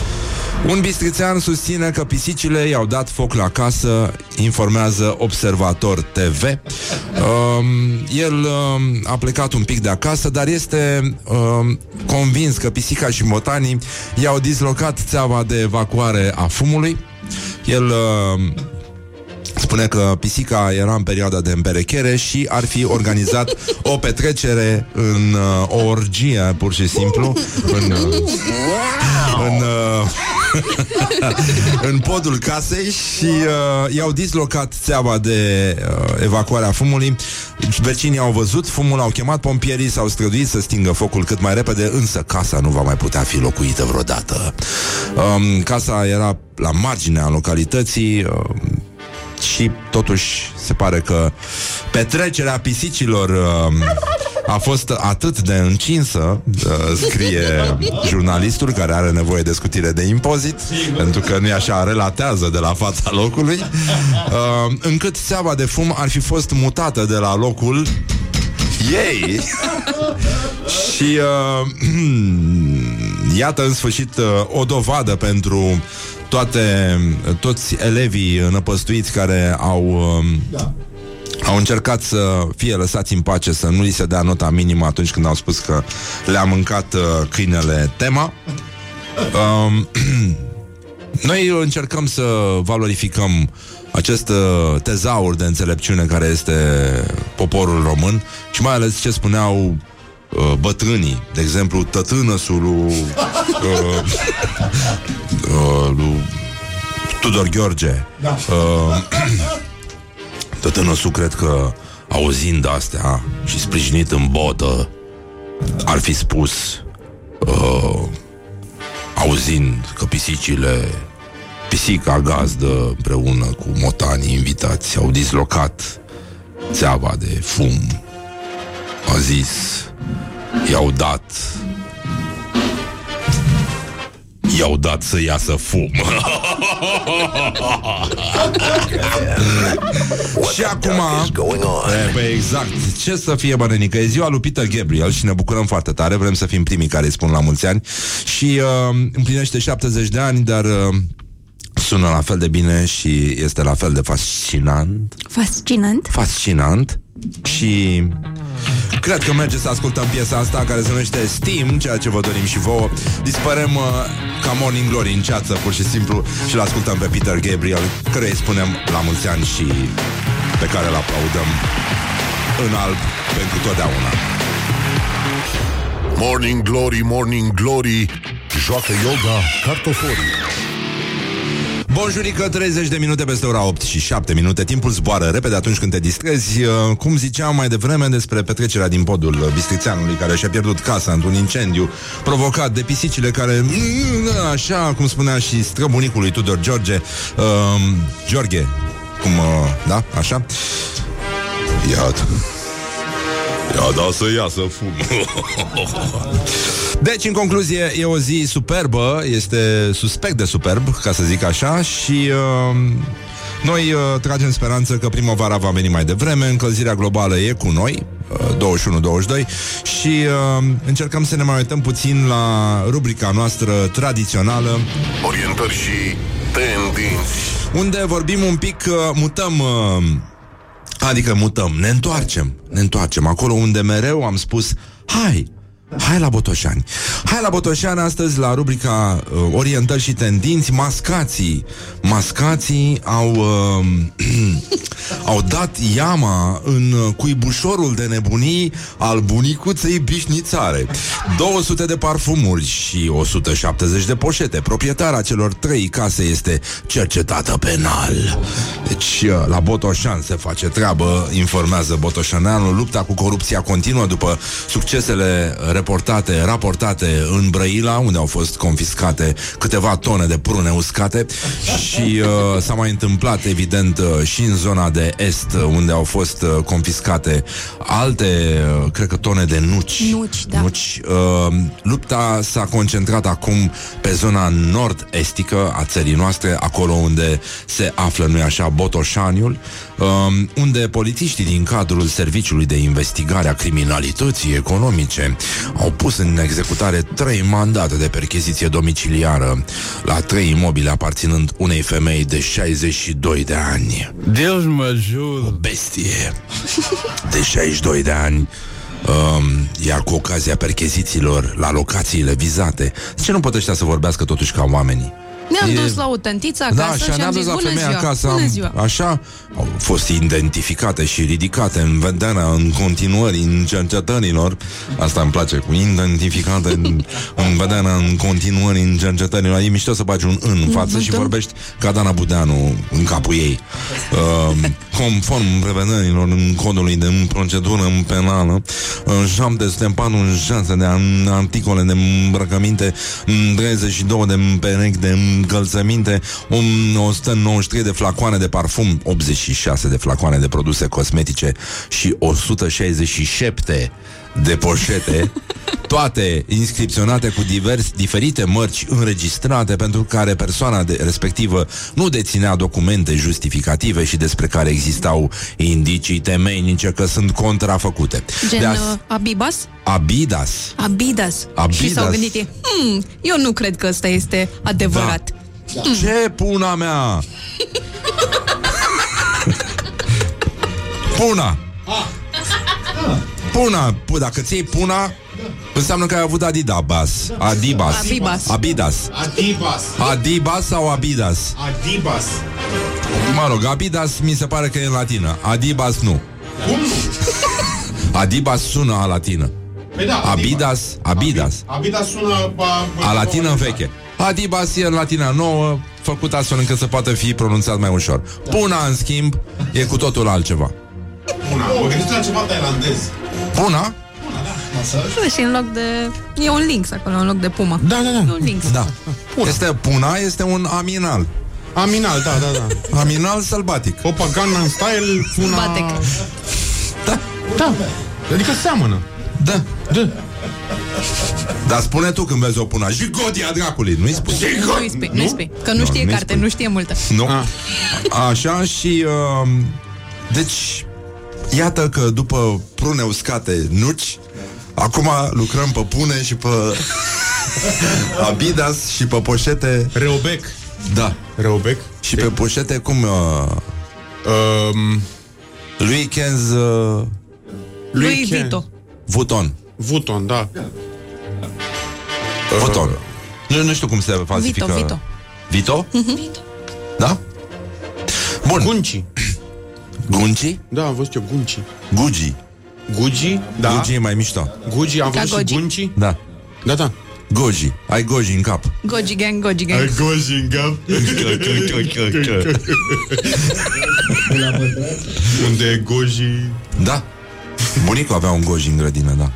Un bistrițean susține că pisicile i-au dat foc la casă, informează Observator TV. El a plecat un pic de acasă, dar este convins că pisica și motanii i-au dislocat țeava de evacuare a fumului. El... spune că pisica era în perioada de împerechere și ar fi organizat o petrecere în o orgie, pur și simplu, în podul casei și i-au dislocat țeava de evacuare a fumului. Vecinii au văzut fumul, au chemat pompierii, s-au străduit să stingă focul cât mai repede, însă casa nu va mai putea fi locuită vreodată. Casa era la marginea localității, și totuși se pare că petrecerea pisicilor a fost atât de încinsă, scrie jurnalistul care are nevoie de scutire de impozit, pentru că nu-i așa, relatează de la fața locului, încât țeava de fum ar fi fost mutată de la locul ei. Și iată, în sfârșit, o dovadă pentru toți elevii năpăstuiți care au încercat să fie lăsați în pace, să nu li se dea nota minimă atunci când au spus că le-a mâncat câinele tema. Noi încercăm să valorificăm acest tezaur de înțelepciune care este poporul român și mai ales ce spuneau bătrânii, de exemplu tătânăsul lui Tudor Gheorghe, tătânăsul, cred că auzind astea și sprijinit în botă, ar fi spus, auzind că pisica gazdă împreună cu motanii invitați au dislocat țeava de fum, a zis, i-au dat, să iasă fum. Și acum, exact, ce să fie, bănenică, e ziua lui Peter Gabriel și ne bucurăm foarte tare, vrem să fim primii care îi spun la mulți ani. Și împlinește 70 de ani, dar... sună la fel de bine și este la fel de fascinant. Și Cred că merge să ascultăm piesa asta, care se numește Steam, ceea ce vă dorim și vouă. Dispărem ca Morning Glory în ceață, pur și simplu, și l-ascultăm pe Peter Gabriel, care îi spunem la mulți ani și pe care îl aplaudăm în alb pentru totdeauna. Morning Glory, Morning Glory, joacă yoga cartoforii. Bonjurică, 30 de minute peste ora 8 și 7 minute. Timpul zboară repede atunci când te distrezi. Cum ziceam mai devreme despre petrecerea din podul bistrițeanului care și-a pierdut casa într-un incendiu provocat de pisicile care, așa cum spunea și străbunicul lui Tudor George, George, cum, da, așa? Iată. Ia da să iasă fum. Deci, în concluzie, e o zi superbă. Este suspect de superb, ca să zic așa. Și noi tragem speranță că primăvara va veni mai devreme. Încălzirea globală e cu noi, 21-22. Și încercăm să ne mai uităm puțin la rubrica noastră tradițională, orientări și tendinți, unde vorbim un pic, mutăm, ne întoarcem acolo unde mereu am spus hai la Botoșani. Hai la Botoșani astăzi la rubrica orientări și tendinți. Mascații au dat iama în cuibușorul de nebunii al bunicuței bișnițare. 200 de parfumuri și 170 de poșete. Proprietara celor 3 case este cercetată penal. Deci la Botoșani se face treabă, informează Botoșaneanul. Lupta cu corupția continuă după succesele raportate în Brăila, unde au fost confiscate câteva tone de prune uscate și s-a mai întâmplat, evident, și în zona de est, unde au fost confiscate alte, cred că, tone de nuci. Da. Lupta s-a concentrat acum pe zona nord-estică a țării noastre, acolo unde se află, nu-i așa, Botoșaniul, unde polițiștii din cadrul Serviciului de Investigare a Criminalității Economice au pus în executare 3 mandate de percheziție domiciliară la 3 imobile aparținând unei femei de 62 de ani. Deus mă jur! O bestie de 62 de ani, iar cu ocazia perchezițiilor la locațiile vizate. De ce nu pot ăștia să vorbească totuși ca oamenii? Ne-am dus la o tântiță acasă, da, și am zis la femeia ziua, acasă, bună ziua. Așa, au fost identificate și ridicate în vederea în continuări în cercetărilor. Asta îmi place, cu identificate în vederea în continuări în cercetărilor. E mișto să bagi un în față și vorbești ca Dana Budeanu în capul ei. Conform prevederilor în codului de procedură penală, 746 de articole de îmbrăcăminte, 32 de perechi de încălțăminte, 193 de flacoane de parfum, 86 de flacoane de produse cosmetice și 167 de poșete, toate inscripționate cu diferite mărci înregistrate pentru care persoana respectivă nu deținea documente justificative și despre care existau indicii temeinice că sunt contrafăcute. Gen Abibas? Abidas. Și s-au gândit, eu nu cred că ăsta este adevărat. Da. Ce puna mea? Puna! Puna, dacă ți iei puna, înseamnă că ai avut Adidas. Adibas. Mă rog, Adidas mi se pare că e în latină. Adibas nu. Cum? Adibas sună a latină. Adidas. Adidas sună a latină veche. Adibas e în latina nouă, făcut astfel încât să poată fi pronunțat mai ușor. Puna, în schimb, e cu totul altceva. Puna, mă gândesc la ceva tailandez. Puna? Da, și în loc de... E un lynx acolo, în loc de puma. Da. Un lynx. Da. Puna este un aminal. Aminal, da. Aminal sălbatic. O pagana în style puna... Sălbatic. Da. Adică seamănă. Da. Dar spune tu când vezi o puna. Jigodia dracului, nu-i spui? Nu-i spui. Că nu știe carte, nu știe multă. Nu. Așa și... Deci... Iată că după prune uscate nuci, acum lucrăm pe pune și pe Adidas și pe poșete Reobec. Da, Reobec. Și pe poșete cum Lui Vito. Vuitton. Vuitton, da. Vuitton. Nu știu cum se falsifică. Vito. Vito? Vito. Da? Bun. Gucci. Gucci? Da, am văzut eu Gucci. Gucci. Gucci, da. Gucci e mai mișto. Gucci, am văzut și Gucci? Da. Da, da. Goji, ai Goji în cap. Goji gang, Goji gang. Ai Goji în cap. Unde e Goji? Da. Bunicul avea un Goji în grădină, da.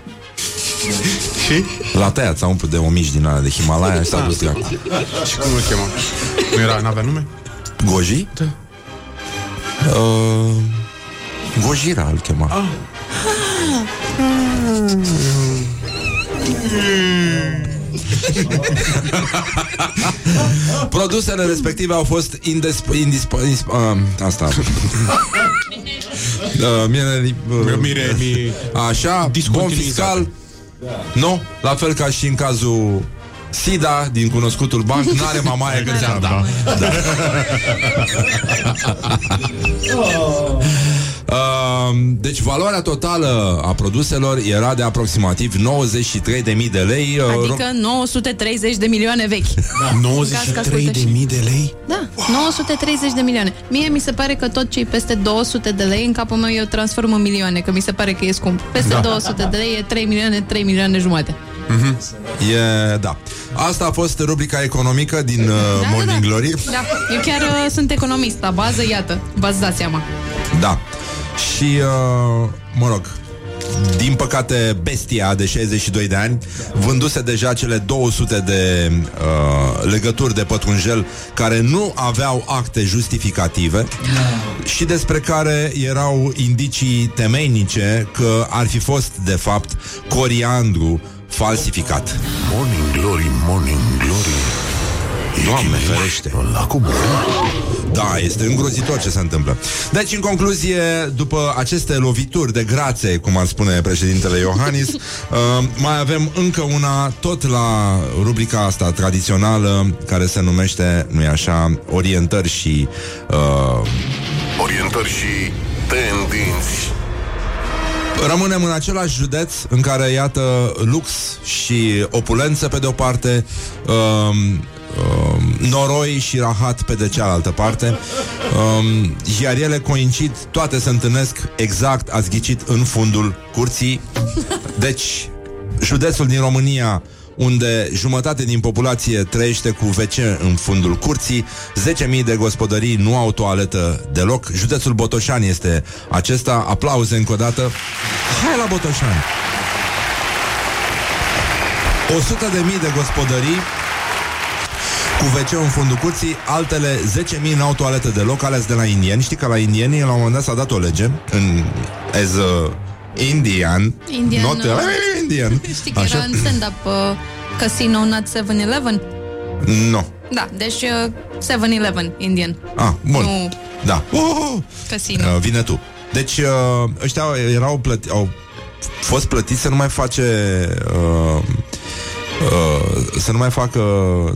La tăiat s-a umplut de omici din alea de Himalaya și s-a dus de acolo. Și cum îl chema? Nu era, n-avea nume? Goji? Da. Gojira îl chema. Ah. Produsele respective au fost așa, bon fiscal, nu? La fel ca și în cazul Sida din cunoscutul banc, n-are mamaie când se arda. Deci valoarea totală a produselor era de aproximativ 93.000 de lei. Adică 930 de milioane vechi. Da. 93.000 de lei? Da, wow. 930 de milioane. Mie mi se pare că tot ce-i peste 200 de lei, în capul meu eu transform în milioane, că mi se pare că e scump. Peste 200 de lei e 3 milioane, 3 milioane jumate. Da. Asta a fost rubrica economică din Morning Glory. Da. Eu chiar sunt economist la bază, iată, v-ați dat seama. Da. Și, mă rog, din păcate, bestia de 62 de ani vânduse deja cele 200 de legături de pătrunjel care nu aveau acte justificative și despre care erau indicii temeinice că ar fi fost, de fapt, coriandru falsificat. Morning Glory, Morning Glory. Doamne ferește. Da, este îngrozitor ce se întâmplă. Deci, în concluzie, după aceste lovituri de grațe, cum ar spune președintele Iohannis, mai avem încă una, tot la rubrica asta tradițională, care se numește, nu-i așa, orientări și orientări și tendinți. Rămânem în același județ în care, iată, lux și opulență pe de-o parte, noroi și rahat pe de cealaltă parte, iar ele coincid, toate se întâlnesc exact, ați ghicit, în fundul curții. Deci, județul din România unde jumătate din populație trăiește cu WC în fundul curții, 10.000 de gospodării nu au toaletă deloc. Județul Botoșani este acesta. Aplauze încă o dată. Hai la Botoșani. 100.000 de gospodării cu WC în fundul curții, altele 10.000 n-au toaletă deloc, ales de la indieni. Știi că la indieni, la un moment dat s-a dat o lege în Indian, not Indian. Știi că așa era în stand-up Casino Not 7-Eleven? Nu. No. Da, deci 7-Eleven, Indian. Ah, bun. Nu. Da. Casino. Vine tu. Deci ăștia au fost plătiți să nu mai facă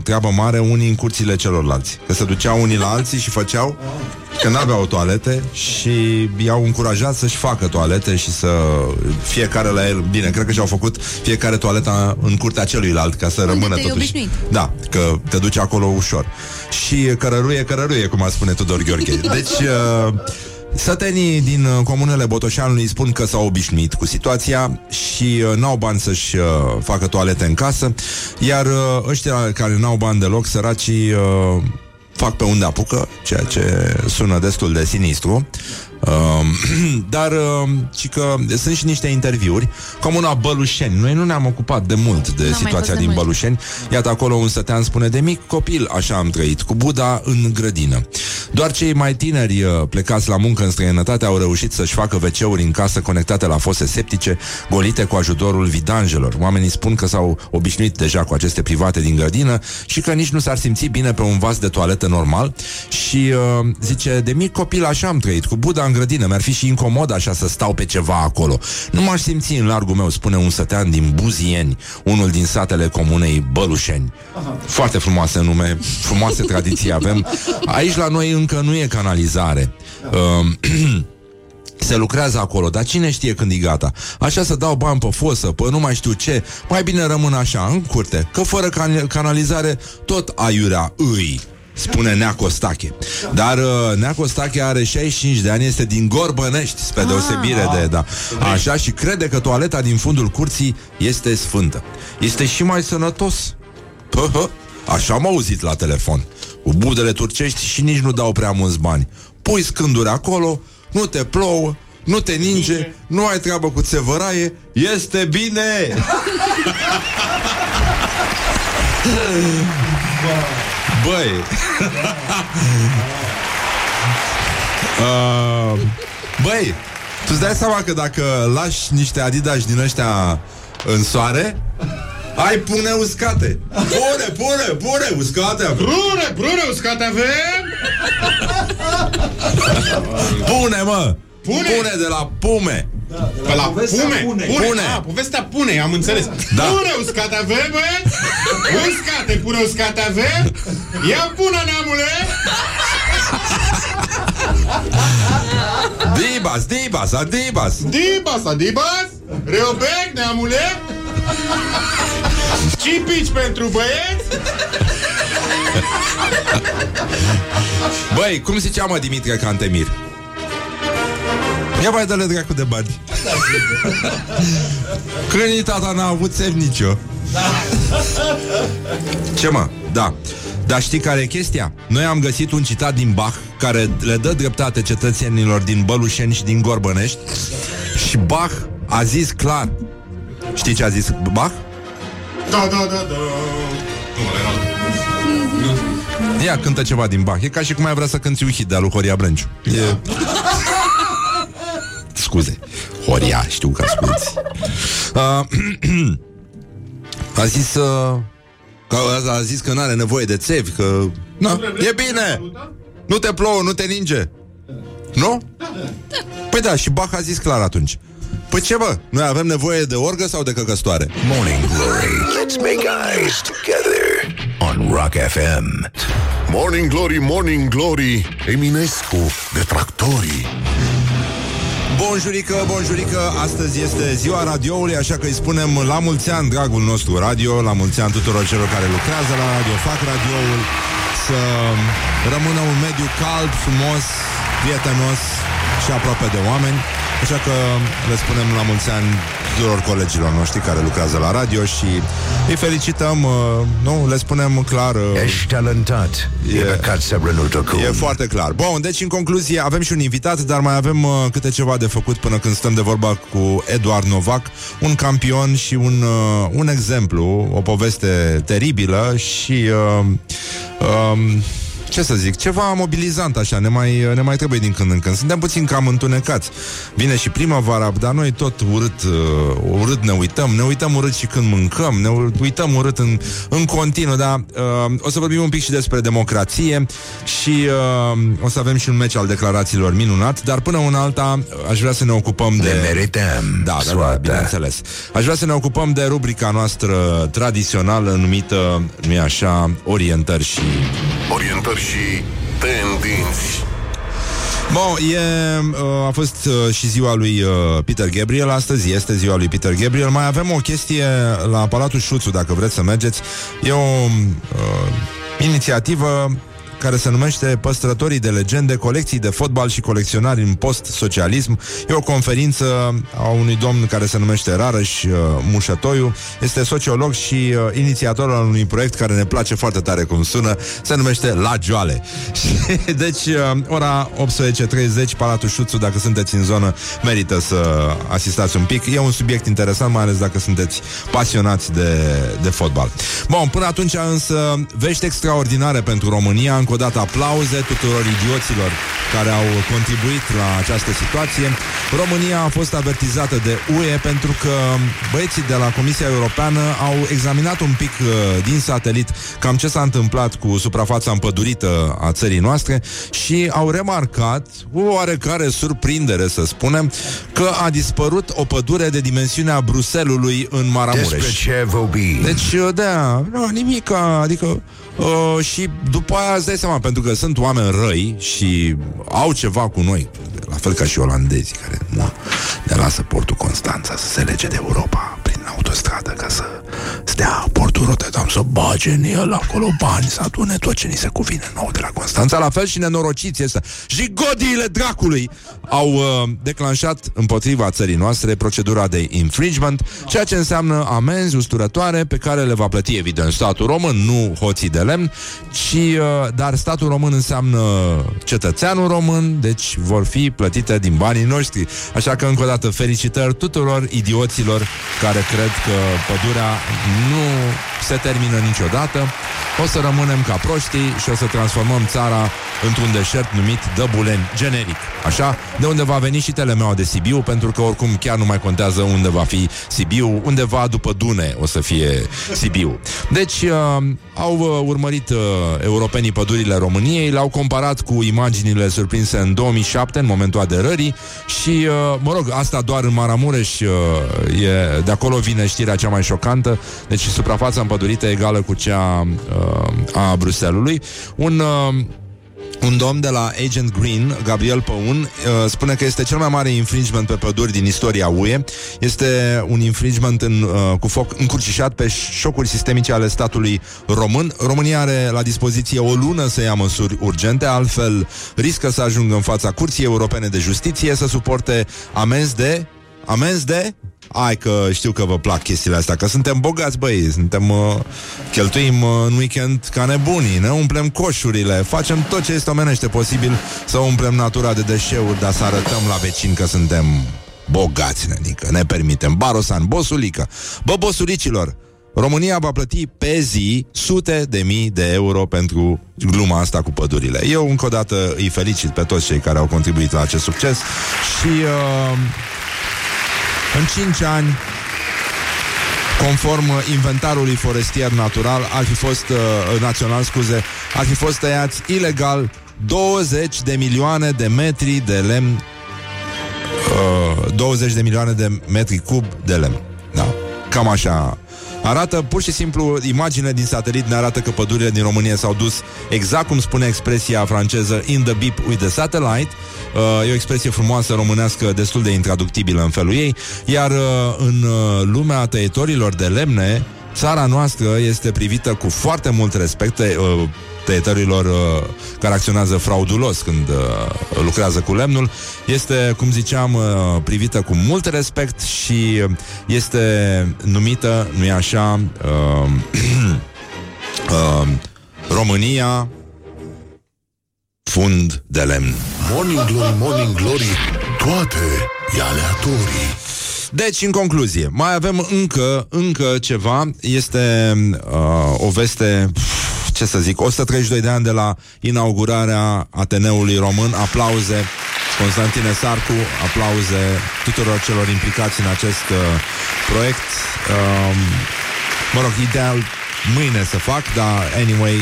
treabă mare unii în curțile celorlalți. Că se duceau unii la alții și făceau că n-aveau toalete și i-au încurajat să-și facă toalete și să fiecare la el. Bine, cred că și-au făcut fiecare toaleta în curtea celuilalt, ca să rămână totuși. Da, că te duci acolo ușor. Și cărăruie, cum a spune Tudor Gheorghe. Deci sătenii din comunele Botoșanului spun că s-au obișnuit cu situația și n-au bani să-și facă toalete în casă, iar ăștia care n-au bani deloc, săracii, fac pe unde apucă, ceea ce sună destul de sinistru. Dar și că sunt și niște interviuri. Comuna Bălușeni. Noi nu ne-am ocupat de mult de situația din Bălușeni. Iată, acolo un sătean spune: de mic copil așa am trăit, cu Buda în grădină. Doar cei mai tineri plecați la muncă în străinătate au reușit să-și facă WC-uri în casă conectate la fose septice, golite cu ajutorul vidanjelor. Oamenii spun că s-au obișnuit deja cu aceste private din grădină și că nici nu s-ar simți bine pe un vas de toaletă normal. Și zice: de mic copil așa am trăit, cu Buda în grădină, mi-ar fi și incomod așa să stau pe ceva acolo. Nu m-aș simți în largul meu, spune un sătean din Buzieni, unul din satele comunei Bălușeni. Foarte frumoase nume, frumoase tradiții avem. Aici la noi încă nu e canalizare. Se lucrează acolo, dar cine știe când e gata? Așa să dau bani pe fosă, pe nu mai știu ce. Mai bine rămân așa, în curte, că fără canalizare tot aiurea îi, spune Nea Costache. Dar Nea Costache are 65 de ani, este din Gorbănești, spre deosebire de... Da. Așa, și crede că toaleta din fundul curții este sfântă. Este și mai sănătos. Pă-hă. Așa am auzit la telefon. Cu budele turcești și nici nu dau prea mulți bani. Pui scânduri acolo, nu te plouă, nu te ninge, nu ai treabă cu țevăraie, este bine! Băi! Băi, tu-ți dai seama că dacă lași niște Adidas din ăștia în soare, ai pune uscate. Pune uscate avem. Pune uscate avem. Pune, mă. Pune de la pume. Da, de la pume. Pune. Ah, povestea pune, am înțeles. Da. Pune uscate avem, bă. Uscate, pune uscate avem. Ia pune, neamule. Dibas, dibas, adibas. Dibas, adibas. Reobec, neamule. Cipici pentru băieți? Băi, cum zicea, mă, Dimitrie Cantemir? Ia mai dă-le dracu de bani. Când tata n-a avut semn nicio. Ce, mă? Da. Dar știi care e chestia? Noi am găsit un citat din Bach care le dă dreptate cetățenilor din Bălușeni și din Gorbănești. Și Bach a zis clar. Știi ce a zis Bach? Da. Ia, cântă ceva din Bach. E ca și cum ai vrea să cânti un hit de-a lui Horia Brânciu. Da. Scuze, Horia, știu că asculti. A zis că n-are nevoie de țevi, că... Na, e bine! Nu te plouă, nu te ninge. Nu? Păi da, și Bach a zis clar atunci. Păi ce, bă? Noi avem nevoie de orgă sau de căcăstoare? Morning Glory, let's make eyes together on Rock FM. Morning Glory, Morning Glory, Eminescu, detractorii. Bonjurică, bonjurică, astăzi este ziua radioului, așa că îi spunem la mulți ani, dragul nostru radio, la mulți ani tuturor celor care lucrează la radio, fac radioul, să rămână un mediu cald, frumos, prietenos și aproape de oameni. Așa că le spunem la mulți ani tuturor colegilor noștri care lucrează la radio și îi felicităm, nu? Le spunem clar... Ești talentat. E foarte clar. Bun, deci în concluzie avem și un invitat, dar mai avem câte ceva de făcut până când stăm de vorba cu Eduard Novac, un campion și un exemplu, o poveste teribilă și... ce să zic, ceva mobilizant așa, ne mai trebuie din când în când. Suntem puțin cam întunecați. Vine și primăvara, dar noi tot urât ne uităm. Ne uităm urât și când mâncăm. Ne uităm urât în continuu. Dar o să vorbim un pic și despre democrație. Și o să avem și un meci al declarațiilor minunat. Dar până una alta aș vrea să ne ocupăm de... Ne merităm, da, soata. Bineînțeles. Aș vrea să ne ocupăm de rubrica noastră tradițională numită, nu-i așa, orientări și... Orientări și tendinți. Bun, a fost și ziua lui Peter Gabriel. Astăzi este ziua lui Peter Gabriel. Mai avem o chestie la Palatul Șuțu, dacă vreți să mergeți. E o inițiativă care se numește Păstrătorii de legende, colecții de fotbal și colecționari în post-socialism. E o conferință a unui domn care se numește Rareș Mușătoiu. Este sociolog și inițiator al unui proiect care ne place foarte tare cum sună. Se numește La Joale. Și, deci, ora 18.30, Palatul Șuțu, dacă sunteți în zonă, merită să asistați un pic. E un subiect interesant, mai ales dacă sunteți pasionați de fotbal. Bun, până atunci, însă, vești extraordinare pentru România. Încă o dată aplauze tuturor idioților care au contribuit la această situație. România a fost avertizată de UE pentru că băieții de la Comisia Europeană au examinat un pic din satelit cam ce s-a întâmplat cu suprafața împădurită a țării noastre și au remarcat, cu oarecare surprindere să spunem, că a dispărut o pădure de dimensiunea Bruselului în Maramureș. Despre ce vorbim? Deci, da, nimic, adică... Și după aia îți dai seama, pentru că sunt oameni răi și au ceva cu noi la fel ca și olandezii care nu ne lasă portul Constanța să se lege de Europa prin autostradă ca să stea portul Rotterdam să bage în el acolo bani, să adune tot ce ni se cuvine nou de la Constanța. La fel și nenorociții ăsta. Jigodiile dracului au declanșat împotriva țării noastre procedura de infringement, ceea ce înseamnă amenzi usturătoare pe care le va plăti evident statul român, nu hoții de lemn, ci, dar statul român înseamnă cetățeanul român, deci vor fi plătite din banii noștri. Așa că încă o dată felicitări tuturor idioților care cred că pădurea nu se termină niciodată. O să rămânem ca proștii și o să transformăm țara într-un deșert numit Dăbuleni, generic. Așa? De unde va veni și telemeaua de Sibiu, pentru că oricum chiar nu mai contează unde va fi Sibiu, undeva după Dune o să fie Sibiu. Deci au urmărit europenii pădurile României, l-au comparat cu imaginile surprinse în 2007, în momentul aderării și, mă rog, asta doar în Maramureș, de acolo vine știrea cea mai șocantă, deci suprafața împădurită egală cu cea a Bruxelului. Un domn de la Agent Green, Gabriel Păun, spune că este cel mai mare infringement pe păduri din istoria UE. Este un infringement cu foc încurcișat pe șocuri sistemice ale statului român. România are la dispoziție o lună să ia măsuri urgente, altfel riscă să ajungă în fața Curții Europene de Justiție să suporte amenzi de... Hai că știu că vă plac chestiile astea, că suntem bogați, băi, cheltuim în weekend ca nebunii, ne umplem coșurile, facem tot ce este omenește posibil să umplem natura de deșeuri, dar să arătăm la vecini că suntem bogați, nenică, ne permitem. Barosan, bosulică. Bă, bosulicilor, România va plăti pe zi sute de mii de euro pentru gluma asta cu pădurile. Eu încă o dată îi felicit pe toți cei care au contribuit la acest succes și... În 5 ani, conform inventarului forestier natural, ar fi fost tăiați ilegal 20 de milioane de metri de lemn, 20 de milioane de metri cub de lemn. Da, cam așa. Arată pur și simplu, imaginea din satelit ne arată că pădurile din România s-au dus exact cum spune expresia franceză in the beep with the satellite. E o expresie frumoasă românească, destul de intraductibilă în felul ei. Iar în lumea tăietorilor de lemne, țara noastră este privită cu foarte mult respect tăietorilor care acționează fraudulos când lucrează cu lemnul. Este, cum ziceam, privită cu mult respect și este numită, nu-i așa, România fund de lemn. Morning Glory, Morning Glory, toate e aleatorii. Deci, în concluzie, mai avem încă ceva. Este o veste... ce să zic, 132 de ani de la inaugurarea Ateneului Român. Aplauze Constantin Sarcu, aplauze tuturor celor implicați în acest proiect. Mă rog, ideal mâine să fac, dar anyway,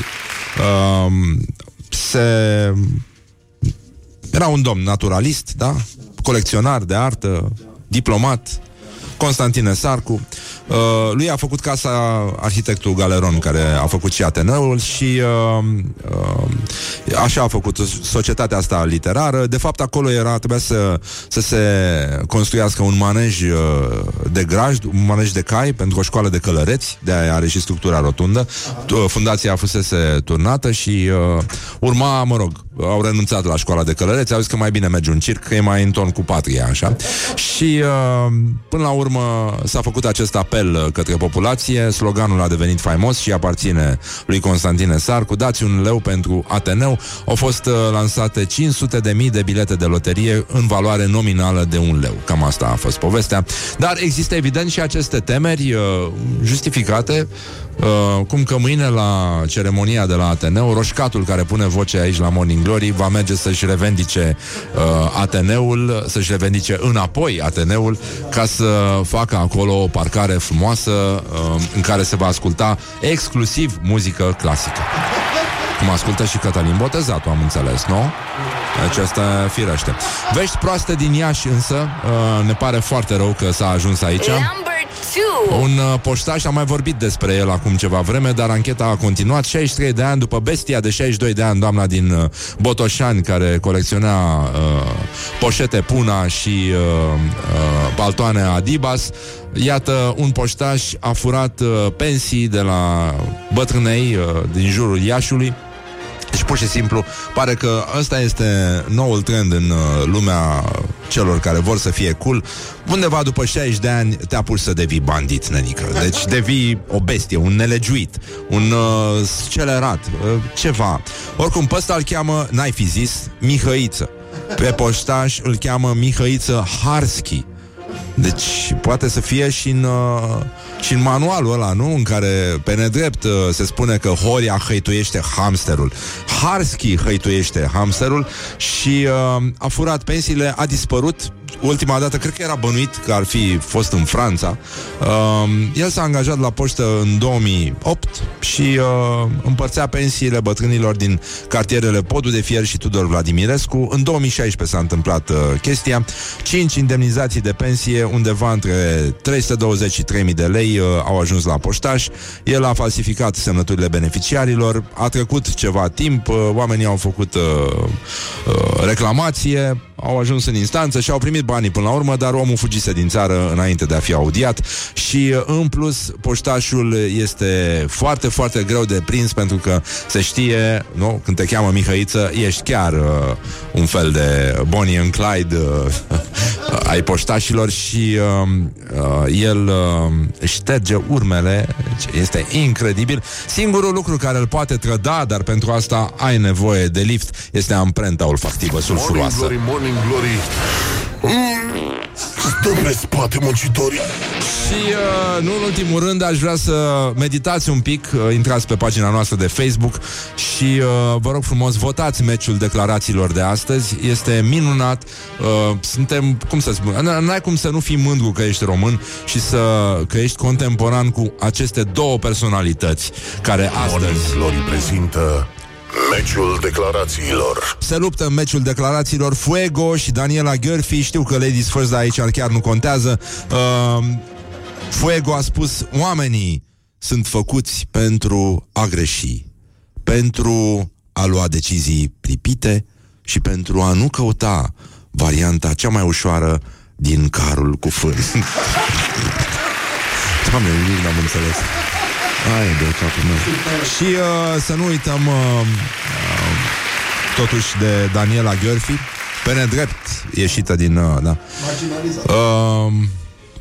era un domn naturalist, da? Colecționar de artă, diplomat, Constantin Sarcu. Lui a făcut casa arhitectul Galeron, care a făcut și Ateneul și așa a făcut societatea asta literară. De fapt, acolo trebuia să se construiască un manej de grajd, un manej de cai pentru o școală de călăreți, de-aia are și structura rotundă. Fundația fusese turnată și urma, mă rog, au renunțat la școala de călăreți, au zis că mai bine merge un circ, că e mai în ton cu patria, așa. Și până la urmă s-a făcut acest apel către populație, sloganul a devenit faimos și aparține lui Constantin Sarcu: dați un leu pentru Ateneu. Au fost lansate 500.000 de bilete de loterie în valoare nominală de un leu. Cam asta a fost povestea. Dar există evident și aceste temeri justificate, cum că mâine la ceremonia de la Ateneu, roșcatul care pune voce aici la Morning Glory va merge să-și revendice Ateneul, să-și revendice înapoi Ateneul, ca să facă acolo o parcare frumoasă în care se va asculta exclusiv muzică clasică. Cum ascultă și Cătălin Botezatu, am înțeles, nu? Aceasta firește. Vești proaste din Iași însă, ne pare foarte rău că s-a ajuns aici. Un poștaș, am mai vorbit despre el acum ceva vreme, dar ancheta a continuat. 63 de ani după bestia de 62 de ani, doamna din Botoșani, care colecționa poșete Puna și paltoane Adibas. Iată, un poștaș a furat pensii de la bătrânei din jurul Iașiului. Deci pur și simplu pare că ăsta este noul trend în lumea celor care vor să fie cool. Undeva după 60 de ani te apuci să devii bandit, nenică. Deci devii o bestie, un nelegiuit, un scelerat, ceva. Oricum, pe ăsta îl cheamă, n-ai fi zis, Mihăiță. Pe poștaș îl cheamă Mihăiță Harschi. Deci poate să fie și în, și în manualul ăla, nu? În care, pe nedrept, se spune că Horia hăituiește hamsterul. Harschi hăituiește hamsterul și a furat pensiile, a dispărut. Ultima dată, cred că era bănuit că ar fi fost în Franța. El s-a angajat la poștă în 2008 și împărțea pensiile bătrânilor din cartierele Podul de Fier și Tudor Vladimirescu. În 2016 s-a întâmplat chestia. 5 indemnizații de pensie, undeva între 320 și 3.000 de lei au ajuns la poștaș. El a falsificat semnăturile beneficiarilor. A trecut ceva timp, oamenii au făcut reclamație, au ajuns în instanță și au primit banii până la urmă, dar omul fugise din țară înainte de a fi audiat și, în plus, poștașul este foarte, foarte greu de prins pentru că se știe, nu? Când te cheamă Mihăiță, ești chiar un fel de Bonnie and Clyde ai poștașilor și el șterge urmele, este incredibil. Singurul lucru care îl poate trăda, dar pentru asta ai nevoie de lift, este amprenta olfactivă sulfuroasă. Morning Glory. Stă pe spate, muncitorii. Și nu în ultimul rând, aș vrea să meditați un pic. Intrați pe pagina noastră de Facebook și vă rog frumos, votați meciul declarațiilor de astăzi. Este minunat. Suntem, cum să spun, n-ai cum să nu fii mândru că ești român și să că ești contemporan cu aceste două personalități care astăzi Morning Glory prezintă meciul declarațiilor. Se luptă în meciul declarațiilor Fuego și Daniela Gherfi. Știu că ladies first, dar aici chiar nu contează. Fuego a spus: oamenii sunt făcuți pentru a greși, pentru a lua decizii pripite și pentru a nu căuta varianta cea mai ușoară din carul cu fân. Doamne, nimic n-am înțeles. Ai, de capul meu. Și să nu uităm totuși de Daniela Gherfi, pe nedrept ieșită din da.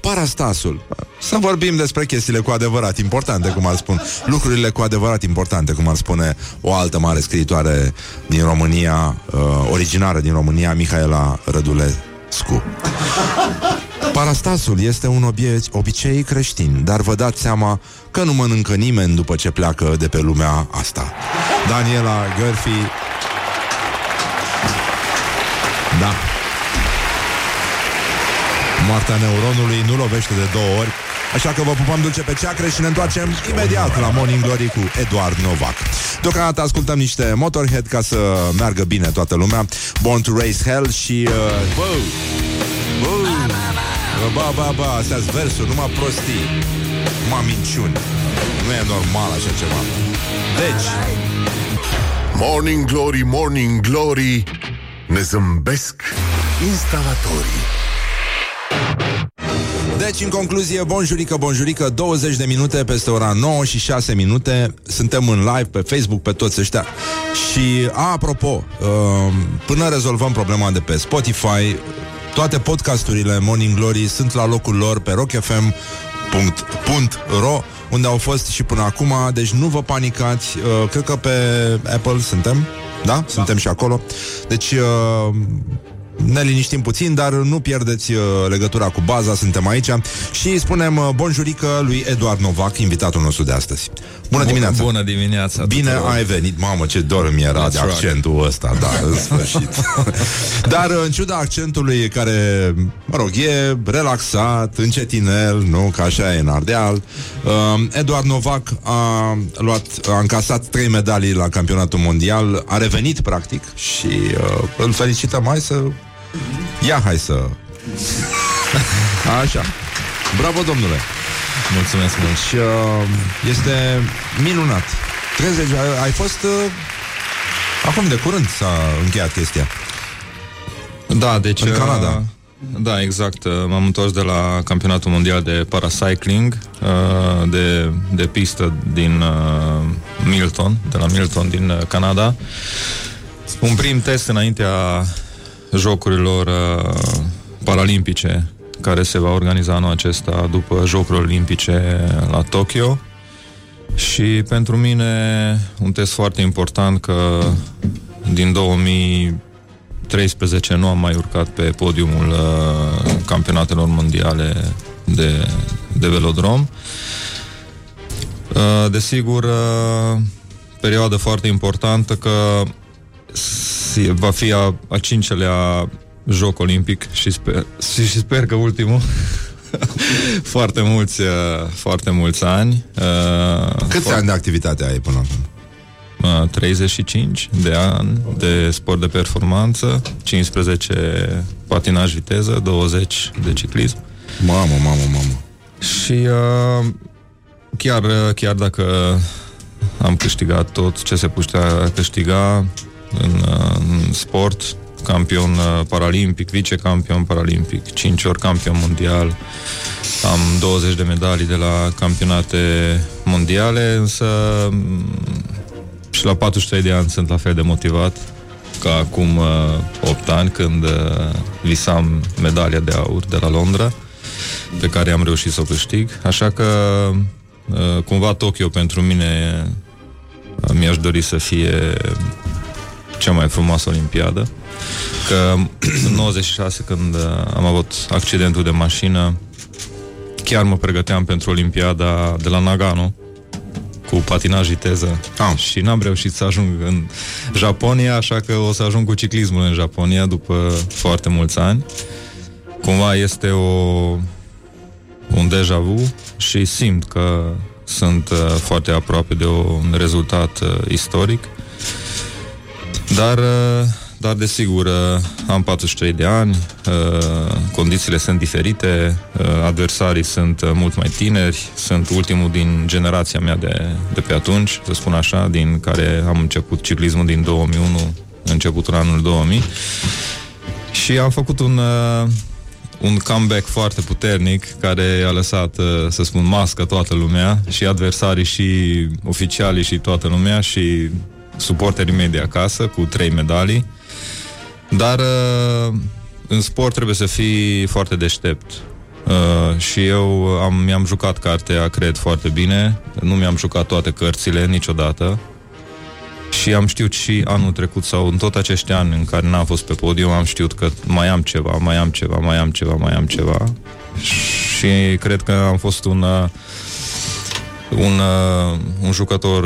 Parastasul. Să vorbim despre chestiile cu adevărat importante, cum ar spune, lucrurile cu adevărat importante, cum ar spune o altă mare scriitoare din România, originară din România, Mihaela Rădulescu. Parastasul este un obicei creștin, dar vă dați seama că nu mănâncă nimeni după ce pleacă de pe lumea asta. Daniela Gherfi. Da. Moartea neuronului nu lovește de două ori. Așa că vă pupăm dulce pe ceacre și ne întoarcem imediat la Morning Glory cu Eduard Novac. Deocamdată ascultăm niște Motorhead ca să meargă bine toată lumea. Born to Raise Hell și... Ba, astea-s versuri, numai prostii, numai minciuni. Nu e normal așa ceva. Deci Morning Glory, Morning Glory, ne zâmbesc instalatorii. Deci, în concluzie, bonjurică, bonjurică, 20 de minute peste ora 9 și 6 minute. Suntem în live pe Facebook, pe toți ăștia. Și, apropo, până rezolvăm problema de pe Spotify, toate podcasturile Morning Glory sunt la locul lor pe rockfm.ro, unde au fost și până acum, deci nu vă panicați. Cred că pe Apple suntem, da? Suntem și acolo. Deci ne liniștim puțin, dar nu pierdeți legătura cu baza, suntem aici. Și spunem bonjurică lui Eduard Novac, invitatul nostru de astăzi. Bună dimineața! Bună dimineața! Bine ai venit! Mamă, ce dor mi era de accentul ăsta, da, în sfârșit. Dar în ciuda accentului care, mă rog, e relaxat, încetinel, nu? Că așa e în Ardeal. Eduard Novac a încasat 3 medalii la campionatul mondial, a revenit, practic, și îl felicităm mai să... Ia, hai să... Așa. Bravo, domnule! Mulțumesc mult. Și este minunat. 30, ai fost... acum de curând s-a încheiat chestia. Da, deci... În Canada. Da, exact. M-am întors de la Campionatul Mondial de Paracycling de pistă din Milton, de la Milton din Canada. Un prim test înaintea jocurilor paralimpice care se va organiza anul acesta după Jocurile Olimpice la Tokyo. Și pentru mine un test foarte important, că din 2013 nu am mai urcat pe podiumul campionatelor mondiale de velodrom. Desigur, perioadă foarte importantă, că va fi a cincelea Joc Olimpic și sper că ultimul. Foarte mulți ani. Câți ani de activitate ai până acum? 35 de ani de sport de performanță, 15 patinaj viteză, 20 de ciclism. Mamă. Și chiar dacă am câștigat tot ce se putea câștiga în sport, campion paralimpic, vicecampion paralimpic, 5 ori campion mondial, am 20 de medalii de la campionate mondiale, însă și la 43 de ani sunt la fel de motivat ca acum 8 ani, când visam medalia de aur de la Londra, pe care am reușit să o câștig. Așa că cumva Tokyo pentru mine mi-aș dori să fie cea mai frumoasă olimpiadă. Că în 96, când am avut accidentul de mașină, chiar mă pregăteam pentru Olimpiada de la Nagano cu patinaj viteză și n-am reușit să ajung în Japonia, așa că o să ajung cu ciclismul în Japonia după foarte mulți ani. Cumva este un deja vu și simt că sunt foarte aproape de un rezultat istoric. Dar desigur, am 43 de ani, condițiile sunt diferite, adversarii sunt mult mai tineri, sunt ultimul din generația mea de pe atunci, să spun așa, din care am început ciclismul din 2001, începutul anului 2000. Și am făcut un comeback foarte puternic, care a lăsat, să spun, mască toată lumea, și adversarii, și oficialii, și toată lumea, și suporterii mei de acasă, cu 3 medalii. Dar în sport trebuie să fii foarte deștept. Și eu mi-am jucat cartea, cred, foarte bine. Nu mi-am jucat toate cărțile niciodată. Și am știut și anul trecut, sau în tot acești ani în care n-am fost pe podium, am știut că mai am ceva. Și cred că am fost un jucător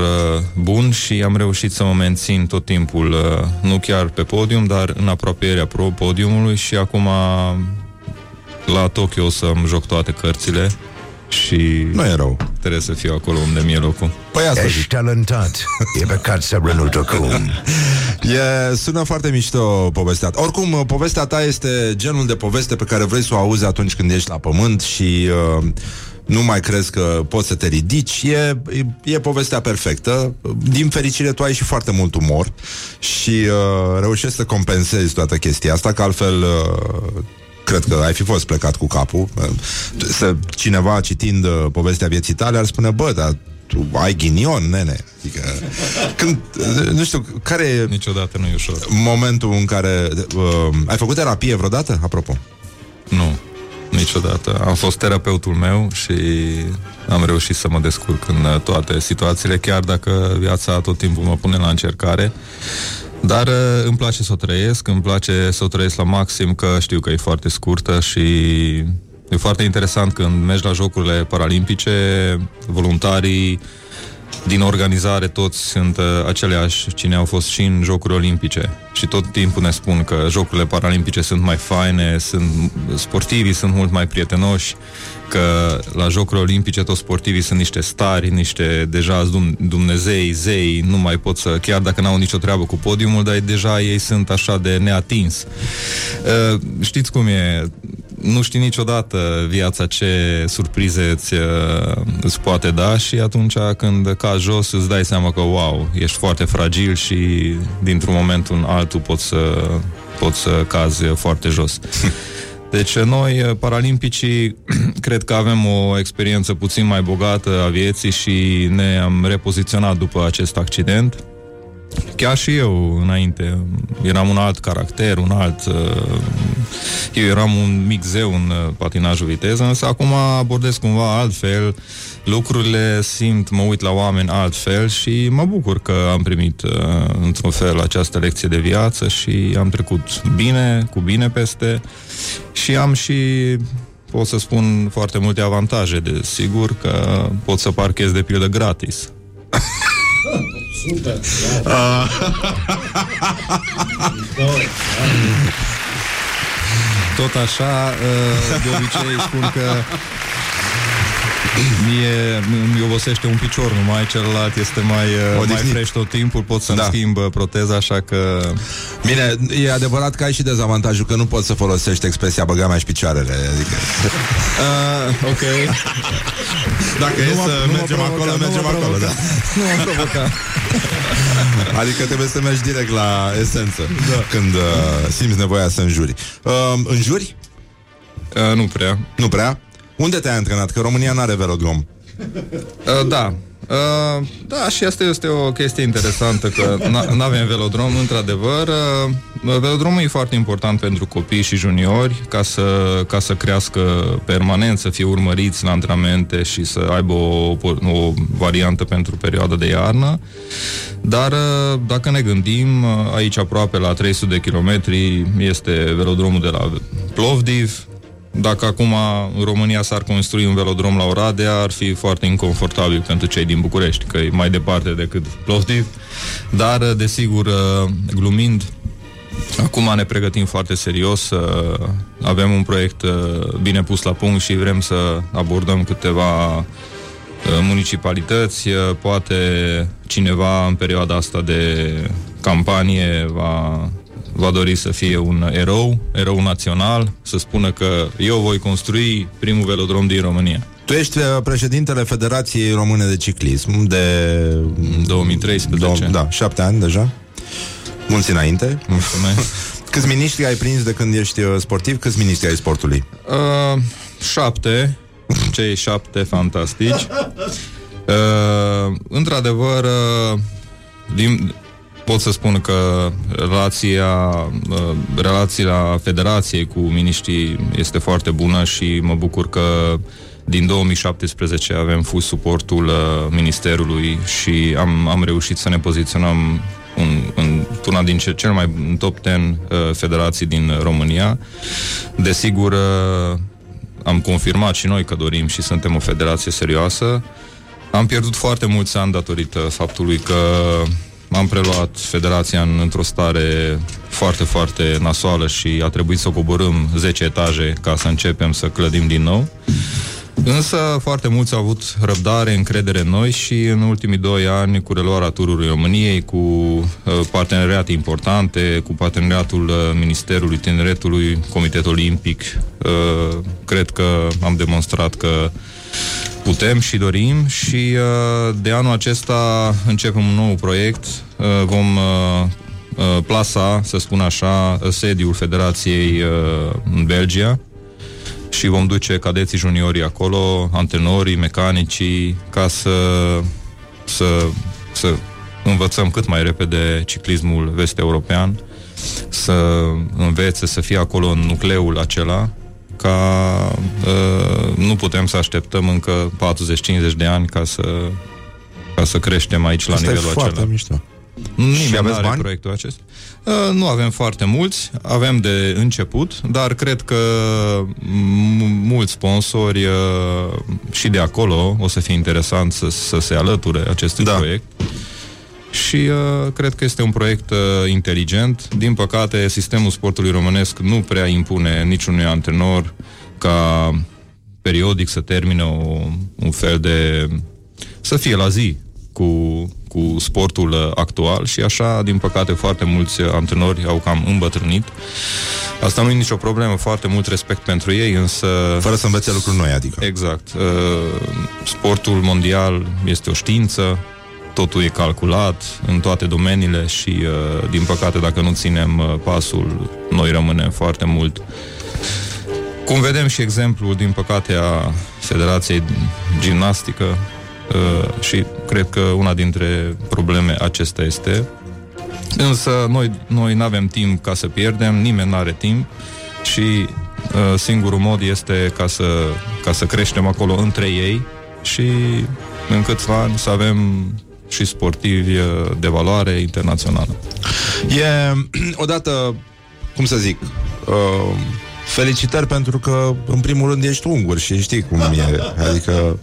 bun și am reușit să mă mențin tot timpul, nu chiar pe podium, dar în apropierea podiumului, și acum la Tokyo o să-mi joc toate cărțile și nu e rău. Trebuie să fiu acolo unde mi-e locul. Păi asta ești talentat. E păcat să brânut acum. Sună foarte mișto povestea. Oricum, povestea ta este genul de poveste pe care vrei să o auzi atunci când ești la pământ și... nu mai crezi că poți să te ridici. E povestea perfectă. Din fericire, tu ai și foarte mult umor și reușești să compensezi toată chestia asta, că altfel cred că ai fi fost plecat cu capul. Cineva, citind povestea vieții tale, ar spune: bă, dar tu ai ghinion, nene. Adică, nu știu, care e... Niciodată nu e ușor. Momentul în care... ai făcut terapie vreodată, apropo? Nu. Niciodată. Am fost terapeutul meu și am reușit să mă descurc în toate situațiile, chiar dacă viața tot timpul mă pune la încercare. Dar îmi place să o trăiesc, la maxim, că știu că e foarte scurtă și e foarte interesant când mergi la Jocurile Paralimpice, voluntarii din organizare toți sunt aceleași, cine au fost și în Jocurile Olimpice. Și tot timpul ne spun că Jocurile Paralimpice sunt mai faine, sportivii sunt mult mai prietenoși, că la Jocurile Olimpice toți sportivii sunt niște stari, niște deja dumnezei, zei, nu mai pot să... Chiar dacă n-au nicio treabă cu podiumul, dar deja ei sunt așa de neatins. Știți cum e... nu știi niciodată viața ce surprize îți poate da și atunci când cazi jos îți dai seama că, wow, ești foarte fragil și dintr-un moment în altul poți să cazi foarte jos. Deci noi, paralimpicii, cred că avem o experiență puțin mai bogată a vieții și ne-am repoziționat după acest accident. Chiar și eu, înainte, eram un alt caracter, eu eram un mic zeu în patinajul viteză, însă acum abordez cumva altfel lucrurile, mă uit la oameni altfel și mă bucur că am primit într-un fel această lecție de viață și am trecut cu bine peste și am și... pot să spun foarte multe avantaje, desigur că pot să parchez de pildă gratis. Super! Tot așa, de obicei spun că îmi obosește un picior numai, celălalt este mai fresh tot timpul, pot să-mi schimb proteza, așa că... Bine, e adevărat că ai și dezavantajul că nu poți să folosești expresia băga mea și picioarele, adică... ok. Dacă e să mergem acolo, mergem acolo, da. Nu m-am provocat. Adică trebuie să mergi direct la esență, când simți nevoia să înjuri. Înjuri? Nu prea. Nu prea? Unde te-ai antrenat? Că România n-are velodrom. Da. Da, și asta este o chestie interesantă, că n-avem velodrom, într-adevăr. Velodromul e foarte important pentru copii și juniori, ca să crească permanent, să fie urmăriți la antrenamente și să aibă o variantă pentru perioada de iarnă. Dar dacă ne gândim, aici aproape la 300 de kilometri este velodromul de la Plovdiv. Dacă acum în România s-ar construi un velodrom la Oradea, ar fi foarte inconfortabil pentru cei din București, că e mai departe decât Plovdiv. Dar, desigur, glumind, acum ne pregătim foarte serios, avem un proiect bine pus la punct și vrem să abordăm câteva municipalități. Poate cineva în perioada asta de campanie va dori să fie un erou național, să spună că eu voi construi primul velodrom din România. Tu ești președintele Federației Române de Ciclism de... 2013. Da, 7 ani deja. Mulți înainte. Mulțumesc. Câți miniștri ai prins de când ești sportiv? Câți miniștri ai sportului? 7. Cei 7 fantastici. Într-adevăr, pot să spun că relația Federației cu miniștrii este foarte bună și mă bucur că din 2017 avem fost suportul Ministerului și am reușit să ne poziționăm una din cel mai top 10 federații din România. Desigur, am confirmat și noi că dorim și suntem o federație serioasă. Am pierdut foarte mulți ani datorită faptului că am preluat federația într-o stare foarte, foarte nasoală și a trebuit să coborâm 10 etaje ca să începem să clădim din nou. Însă foarte mulți au avut răbdare, încredere în noi și în ultimii 2 ani cu reluarea Turului României, cu parteneriate importante, cu parteneriatul Ministerului Tineretului, Comitetul Olimpic, cred că am demonstrat că putem și dorim și de anul acesta începem un nou proiect. Vom plasa, să spun așa, sediul Federației în Belgia și vom duce cadeții juniorii acolo, antrenorii, mecanicii, ca să învățăm cât mai repede ciclismul vest-european, să învețe, să fie acolo în nucleul acela, ca nu putem să așteptăm încă 40-50 de ani ca să creștem aici la nivelul acela. Asta e foarte mișto. Și aveți bani? Proiectul acesta. Nu avem foarte mulți, avem de început, dar cred că mulți sponsori și de acolo o să fie interesant să se alăture acestui proiect. Și cred că este un proiect inteligent. Din păcate, sistemul sportului românesc nu prea impune niciunui antrenor ca periodic să termine un fel de... să fie la zi cu sportul actual și așa, din păcate, foarte mulți antrenori au cam îmbătrânit. Asta nu e nicio problemă, foarte mult respect pentru ei, însă... Fără să învețe lucruri noi, adică. Exact. Sportul mondial este o știință, totul e calculat în toate domeniile și, din păcate, dacă nu ținem pasul, noi rămânem foarte mult. Cum vedem și exemplul, din păcate, a Federației Gimnastică, și cred că una dintre probleme acesta este. Însă noi n-avem timp ca să pierdem, nimeni n-are timp și singurul mod este ca să creștem acolo între ei și în câțiva ani să avem și sportivi de valoare internațională. E odată, cum să zic, felicitări pentru că, în primul rând, ești ungur și știi cum e. Adică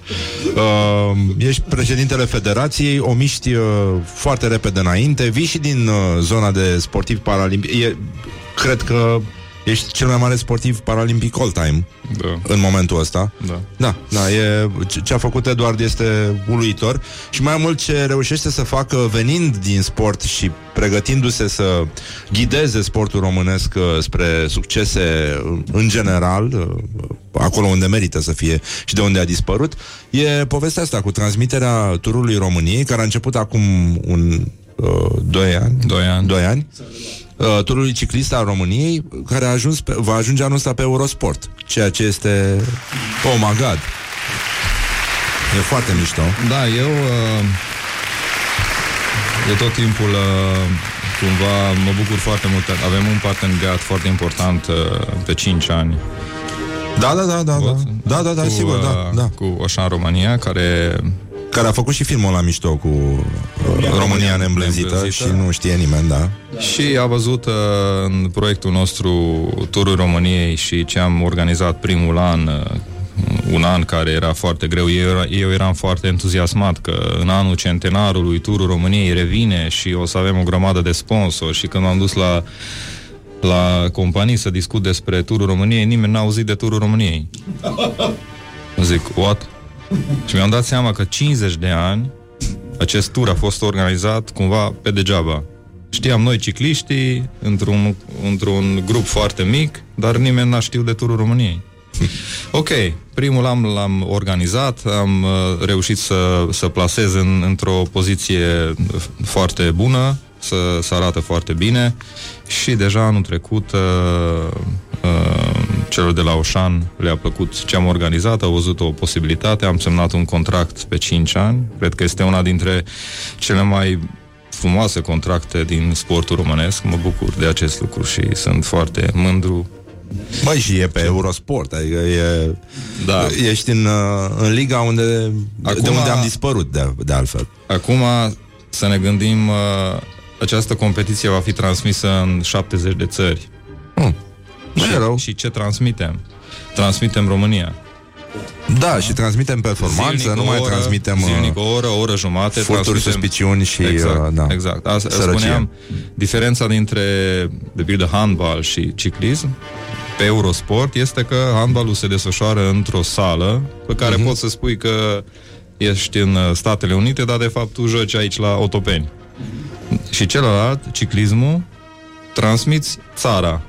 ești președintele federației, o miști foarte repede înainte, vii și din zona de sportiv paralimpic. Cred că ești cel mai mare sportiv paralimpic all-time, da, în momentul ăsta. Da, e, ce a făcut Eduard este uluitor și mai mult ce reușește să facă venind din sport și pregătindu-se să ghideze sportul românesc spre succese în general, acolo unde merită să fie și de unde a dispărut, e povestea asta cu transmiterea turului României, care a început acum doi ani. Turului ciclist al României, care a ajuns va ajunge anul ăsta pe Eurosport, ceea ce este... Oh my God! E foarte mișto. Da, eu de tot timpul cumva mă bucur foarte mult. Avem un parteneriat foarte important pe 5 ani. Da, sigur, da. Cu Oșan România, care a făcut și filmul ăla mișto cu România neîmblânzită și nu știe nimeni, da. Și a văzut în proiectul nostru Turul României și ce am organizat primul an, un an care era foarte greu. Eu eram foarte entuziasmat că în anul centenarului Turul României revine și o să avem o grămadă de sponsori. Și când m-am dus la companii să discut despre Turul României, nimeni n-a auzit de Turul României. Zic, what? Și mi-am dat seama că 50 de ani acest tur a fost organizat cumva pe degeaba. Știam noi cicliștii într-un grup foarte mic, dar nimeni n-a știut de Turul României. Ok, primul l-am organizat, am reușit să plasez într-o poziție foarte bună, să arată foarte bine și deja anul trecut celor de la Oșan le-a plăcut ce am organizat, au văzut o posibilitate, am semnat un contract pe 5 ani, cred că este una dintre cele mai frumoase contracte din sportul românesc, mă bucur de acest lucru și sunt foarte mândru. Băi, și e pe Eurosport, adică ești în liga unde, acum, de unde am dispărut de altfel. Acum să ne gândim, această competiție va fi transmisă în 70 de țări. Și ce transmitem? Transmitem România. Da, și transmitem performanță, nu mai transmitem zilnic, o oră jumate, furturi, suspiciuni și exact. Asta spuneam, diferența dintre, de pildă, handbal și ciclism pe Eurosport este că handbalul se desfășoară într-o sală pe care poți să spui că ești în Statele Unite, dar de fapt tu joci aici la Otopeni. Și celălalt, ciclismul, transmiți țara.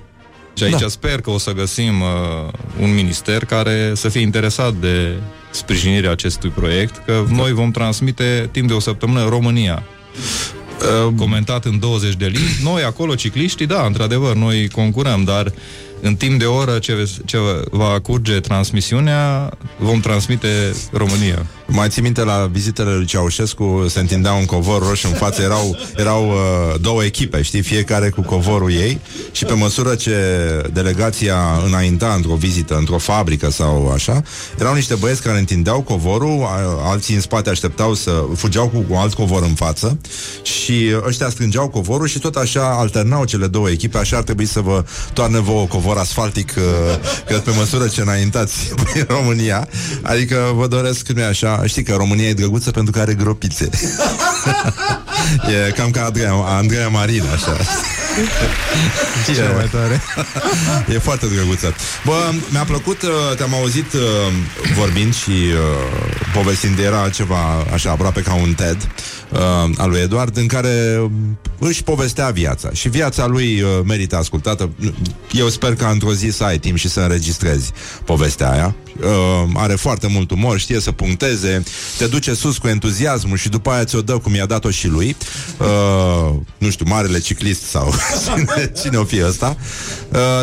Și aici sper că o să găsim un minister care să fie interesat de sprijinirea acestui proiect, că noi vom transmite timp de o săptămână România. Comentat în 20 de limbi, noi acolo cicliștii, da, într-adevăr, noi concurăm, dar în timp de o oră ce va curge transmisiunea, vom transmite România. Mai ții minte la vizitele lui Ceaușescu, se întindea un covor roșu în față, erau două echipe, știi, fiecare cu covorul ei și pe măsură ce delegația înainta într-o vizită, într-o fabrică sau așa, erau niște băieți care întindeau covorul, alții în spate așteptau să fugeau cu alt covor în față și ăștia strângeau covorul și tot așa alternau cele două echipe, așa ar trebui să vă toarnă vouă covor asfaltic, că pe măsură ce înaintați în România, adică vă doresc, nu-i așa, știi că România e drăguță pentru că are gropițe. E cam ca Andreea Marin, așa. Mai tare. E foarte drăguță. Bă, mi-a plăcut, te-am auzit vorbind și povestind, era ceva așa, aproape ca un TED al lui Eduard, în care își povestea viața. Și viața lui merită ascultată. Eu sper că într-o zi să ai timp și să înregistrezi povestea aia. Are foarte mult umor, știe să puncteze, te duce sus cu entuziasmul și după aia ți-o dă cum i-a dat-o și lui. Nu știu, marele ciclist sau cine o fi ăsta.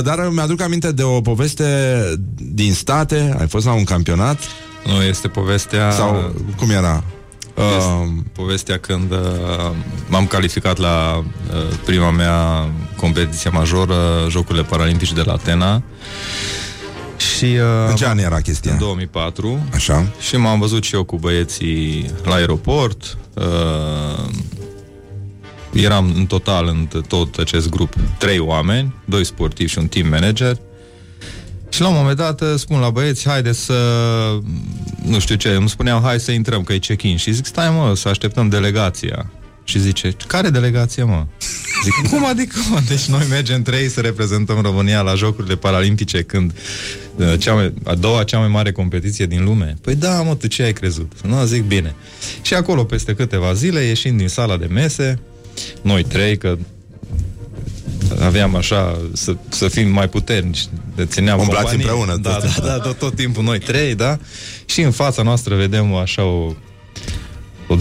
Dar mi-aduc aminte de o poveste din State. Ai fost la un campionat? Nu, este povestea... Sau cum era? Povestea când m-am calificat la prima mea competiție majoră, Jocurile Paralimpice de la Atena. Și, în ce an era chestia? În 2004. Așa. Și m-am văzut și eu cu băieții la aeroport. Eram în total, în tot acest grup, 3 oameni, 2 sportivi și un team manager. Și la un moment dat spun la băieți, haide să... Nu știu ce, îmi spuneau, hai să intrăm, că e check-in. Și zic, stai mă, să așteptăm delegația. Și zice, care delegație, mă? Zic, cum adică, mă? Deci noi mergem 3 să reprezentăm România la Jocurile Paralimpice, când a doua cea mai mare competiție din lume. Păi da, mă, tu ce ai crezut? Nu, zic, bine. Și acolo, peste câteva zile, ieșind din sala de mese, noi 3, că... aveam așa, să fim mai puternici, țineam companii. Umblați împreună. Da, tot timpul noi 3, da? Și în fața noastră vedem așa o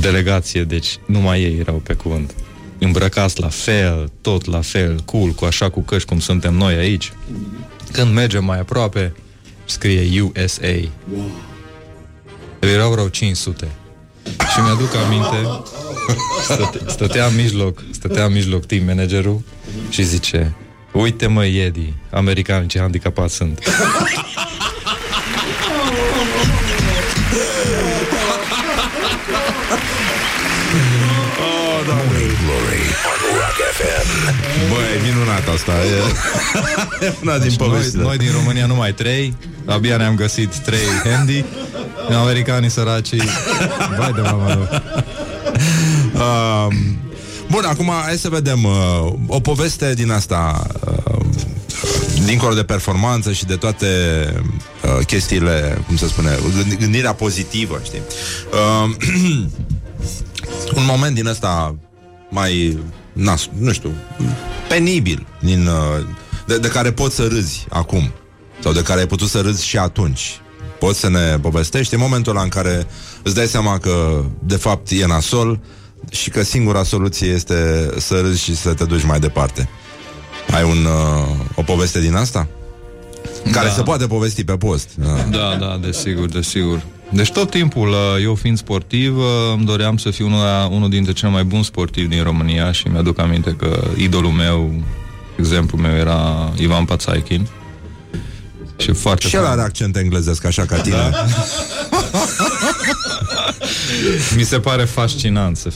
delegație, deci numai ei erau pe cuvânt. Îmbrăcați la fel, tot la fel, cool, cu așa cu căști cum suntem noi aici. Când mergem mai aproape, scrie USA. Wow. Erau vreo 500. Și mi-aduc aminte, stătea în mijloc team managerul și zice, uite mă, Edi, americani ce handicapați sunt. Băi, minunat asta. Una din povesti. Noi din România numai 3. Abia ne-am găsit 3 handy. Americanii săracii. Vai de mama lor. Bun, acum hai să vedem o poveste din asta, dincolo de performanță și de toate chestiile, cum se spune, gândirea pozitivă, știi? Un moment din ăsta mai, nu știu, penibil, de care poți să râzi acum, sau de care ai putut să râzi și atunci. Poți să ne povestești în momentul ăla în care îți dai seama că de fapt e nasol și că singura soluție este să râzi și să te duci mai departe. Ai o poveste din asta? Care se poate povesti pe post. Da, desigur. Deci tot timpul, eu fiind sportiv, îmi doream să fiu unul dintre cei mai buni sportivi din România și mi-aduc aminte că idolul meu, exemplul meu, era Ivan Pațaichin. Și el are accent englezesc, așa ca tine. Da. Mi se pare fascinant să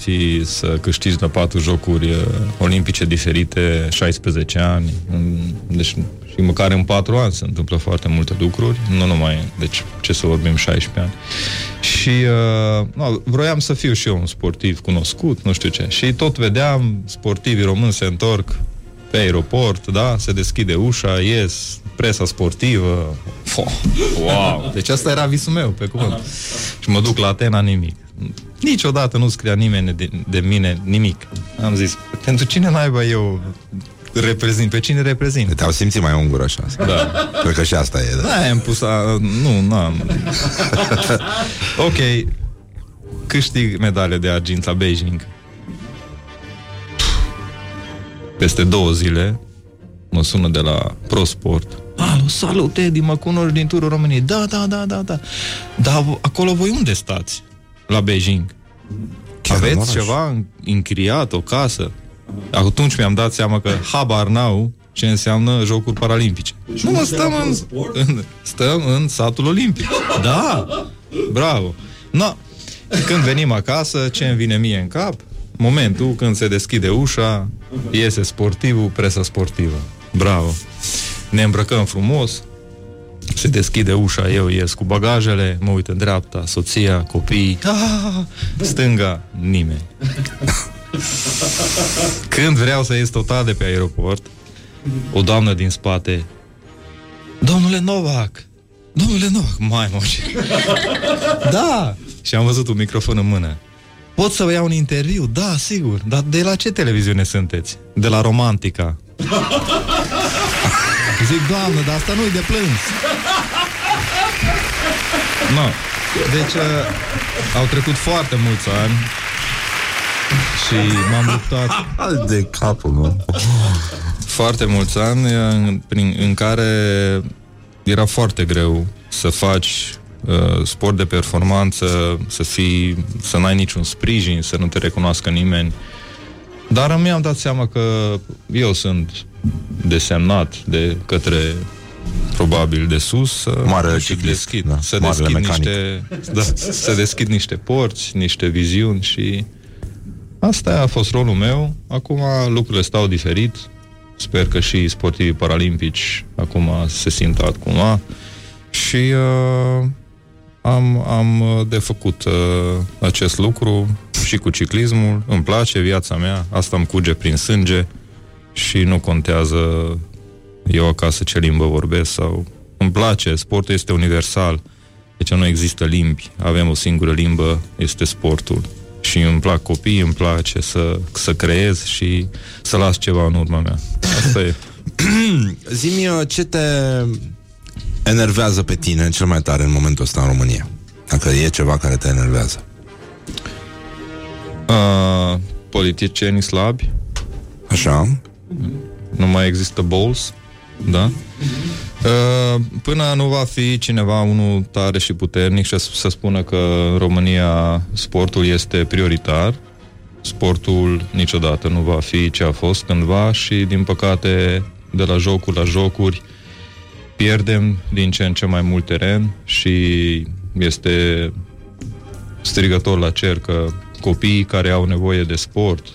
câștigi de 4 jocuri olimpice diferite, 16 ani. Deci, și măcar în 4 ani se întâmplă foarte multe lucruri, nu numai, deci ce să vorbim, 16 ani. Și vroiam să fiu și eu un sportiv cunoscut, nu știu ce. Și tot vedeam, sportivii români se întorc pe aeroport, da? Se deschide ușa, ies, presa sportivă. Wow! Deci asta era visul meu, pe cuvânt. Și mă duc la Atena, nimic. Niciodată nu scria nimeni de mine nimic. Am zis, pentru cine naiba eu reprezint? Pe cine reprezint? Te-au simțit mai ungur așa. Da. Cred că și asta e, da? Da, am pus... Nu am... Ok. Câștig medalie de argint la Beijing. Peste 2 zile mă sună de la ProSport. Alo, salut, Edi, mă cunoști din turul României. Da. Dar acolo voi unde stați? La Beijing. Chiar aveți ceva încriat, o casă? Atunci mi-am dat seama că habar n-au ce înseamnă jocuri paralimpice. Deci nu, stăm în satul olimpic. Da, bravo. No. Când venim acasă, ce îmi vine mie în cap? Momentul când se deschide ușa, iese sportivul, presa sportivă. Bravo! Ne îmbrăcăm frumos, se deschide ușa, eu ies cu bagajele, mă uit în dreapta, soția, copiii, stânga, nimeni. Când vreau să ies total de pe aeroport, o doamnă din spate, Domnule Novac! Domnule Novac! Mai moș! Da! și am văzut un microfon în mână. Pot să vă iau un interviu? Da, sigur. Dar de la ce televiziune sunteți? De la Romantica. Zic, doamnă, dar asta nu-i de plâns. No. Deci au trecut foarte mulți ani și m-am luptat de capul meu. Foarte mulți ani în care era foarte greu să faci sport de performanță, să n-ai niciun sprijin, să nu te recunoască nimeni. Dar mi-am dat seama că eu sunt desemnat de către, probabil, de sus, mare ciclist, să deschid niște porți, niște viziuni și asta a fost rolul meu. Acum lucrurile stau diferit. Sper că și sportivii paralimpici acum se simt altcumva și am de făcut acest lucru și cu ciclismul. Îmi place viața mea, asta îmi curge prin sânge și nu contează eu acasă ce limbă vorbesc sau... Îmi place, sportul este universal, deci nu există limbi, avem o singură limbă, este sportul. Și îmi plac copiii, îmi place să creez și să las ceva în urma mea. Asta e. Zi-mi, ce te enervează pe tine cel mai tare în momentul ăsta în România? Dacă e ceva care te enervează. Politicienii slabi. Așa. Nu mai există bowls, da? Până nu va fi cineva unul tare și puternic și să spună că în România sportul este prioritar, sportul niciodată nu va fi ce a fost cândva și, din păcate, de la jocuri la jocuri pierdem din ce în ce mai mult teren și este strigător la cer că copiii care au nevoie de sport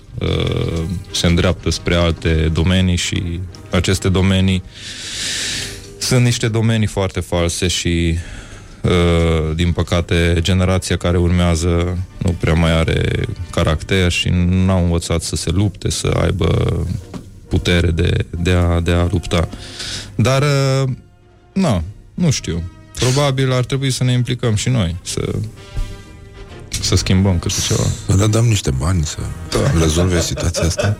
se îndreaptă spre alte domenii și aceste domenii sunt niște domenii foarte false și din păcate generația care urmează nu prea mai are caracter și nu au învățat să se lupte, să aibă putere de a lupta. Dar nu știu. Probabil ar trebui să ne implicăm și noi, să schimbăm câte ceva. Dar dăm niște bani să rezolve situația asta.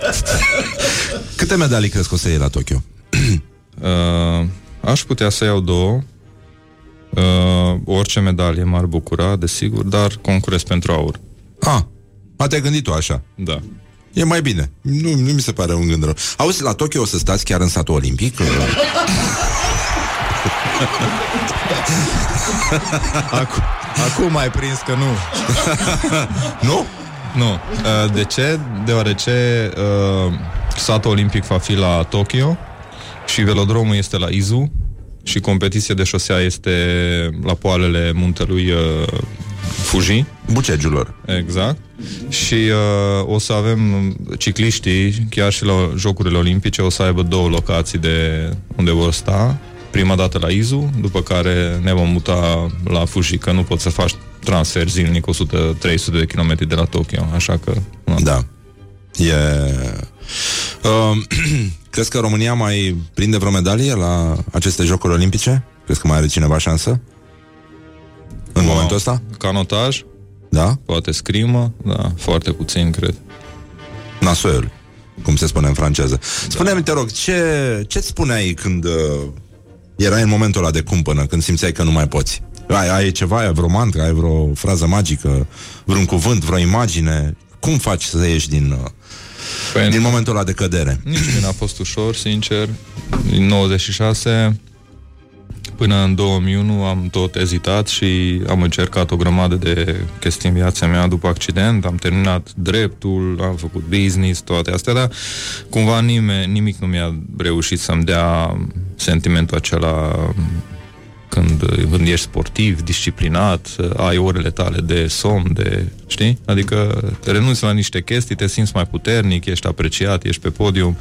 Câte medalii crezi că o să iei la Tokyo? Aș putea să iau 2. Orice medalie m-ar bucura, desigur, dar concurez pentru aur. Te-ai gândit-o așa? Da. E mai bine. Nu mi se pare un gând rău. Auzi, la Tokyo o să stați chiar în satul olimpic? Acum ai prins că nu. Nu? Nu. De ce? Deoarece satul olimpic va fi la Tokyo și velodromul este la Izu și competiția de șosea este la poalele muntelui Fuji. Bucegiulor. Exact. Și o să avem cicliștii, chiar și la Jocurile Olimpice, o să aibă 2 locații de unde vor sta. Prima dată la Izu, după care ne vom muta la Fuji, că nu poți să faci transfer zilnic 100-300 de kilometri de la Tokyo, așa că... Da. Crezi că România mai prinde vreo medalie la aceste Jocuri Olimpice? Crezi că mai are cineva șansă? În momentul ăsta? Canotaj? Da. Poate scrimă? Da, foarte puțin, cred. Nasuel, cum se spune în franceză. Spune-mi, te rog, ce-ți spuneai când... Erai în momentul ăla de cumpănă, când simțeai că nu mai poți. Ai ceva, ai vreo mantra, ai vreo frază magică, vreun cuvânt, vreo imagine. Cum faci să ieși din momentul ăla de cădere? Nici nu a fost ușor, sincer. Din 96 până în 2001 am tot ezitat și am încercat o grămadă de chestii în viața mea după accident. Am terminat dreptul, am făcut business, toate astea, dar cumva nimic nu mi-a reușit să-mi dea sentimentul acela când ești sportiv, disciplinat, ai orele tale de somn, știi? Adică te renunți la niște chestii, te simți mai puternic, ești apreciat, ești pe podium.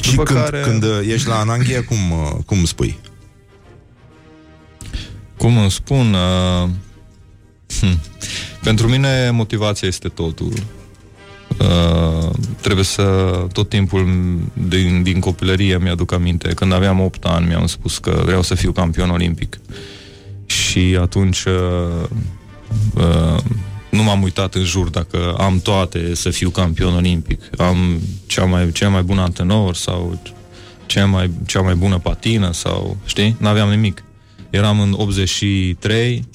Și când ești la ananghie, cum spui? Cum îmi spun? Pentru mine motivația este totul. Trebuie să... Tot timpul din copilărie mi-aduc aminte. Când aveam 8 ani mi-am spus că vreau să fiu campion olimpic. Și atunci nu m-am uitat în jur dacă am toate să fiu campion olimpic. Am cea mai bună antenor sau cea mai bună patină sau, știi? N-aveam nimic. Eram în 83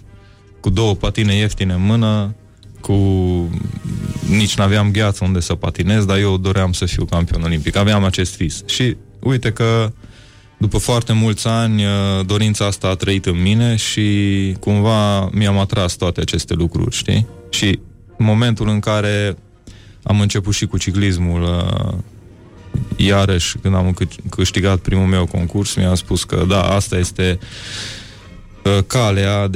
cu două patine ieftine în mână, nici n-aveam gheață unde să patinez, dar eu doream să fiu campion olimpic. Aveam acest vis. Și uite că după foarte mulți ani, dorința asta a trăit în mine și cumva mi-am atras toate aceste lucruri, știi? Și momentul în care am început și cu ciclismul, iarăși, când am câștigat primul meu concurs, mi-am spus că da, asta este calea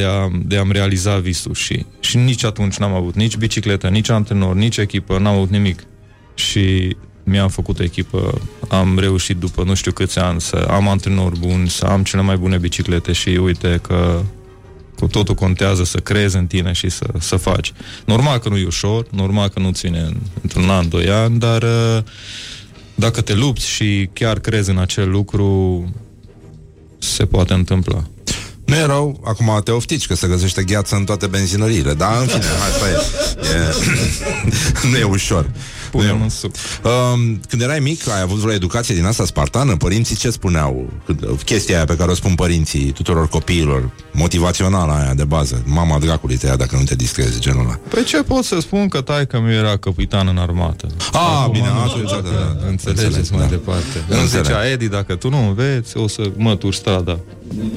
de a-mi realiza visul. Și nici atunci n-am avut nici bicicletă, nici antrenor, nici echipă, n-am avut nimic. Și mi-am făcut echipă, am reușit după nu știu câți ani să am antrenor bun, să am cele mai bune biciclete și uite că cu totul contează să crezi în tine și să faci. Normal că nu e ușor, normal că nu ține într-un an, doi ani, dar dacă te lupți și chiar crezi în acel lucru, se poate întâmpla. Nu e rău, acum te oftici că se găsește gheață în toate benzinăriile, dar în fine, asta e. Nu e ușor. Când erai mic, ai avut vreo educație din asta spartană? Părinții ce spuneau? Chestia aia pe care o spun părinții tuturor copiilor, motivațională aia de bază, mama dracului te ia dacă nu te distrezi, genul ăla. Păi ce pot să spun, că taică-miu era capitan în armată. Bine, atunci înțelegeți mai departe. Nu zicea Edi, dacă tu nu înveți, o să mături strada.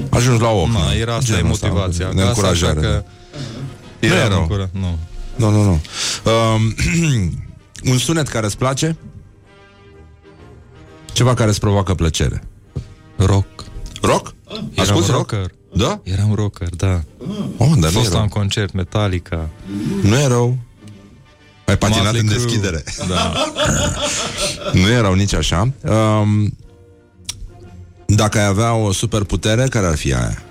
Ajungi la ochi. Era asta motivația. De încurajare. Nu. Un sunet care îți place? Ceva care îți provoacă plăcere? Rock. Rock? Asculți rock? Da? Eram rocker, da. Am fost la un concert, Metallica. Nu e rău. Ai patinat în deschidere. Da. Nu e rău nici așa. Dacă ai avea o superputere, care ar fi aia?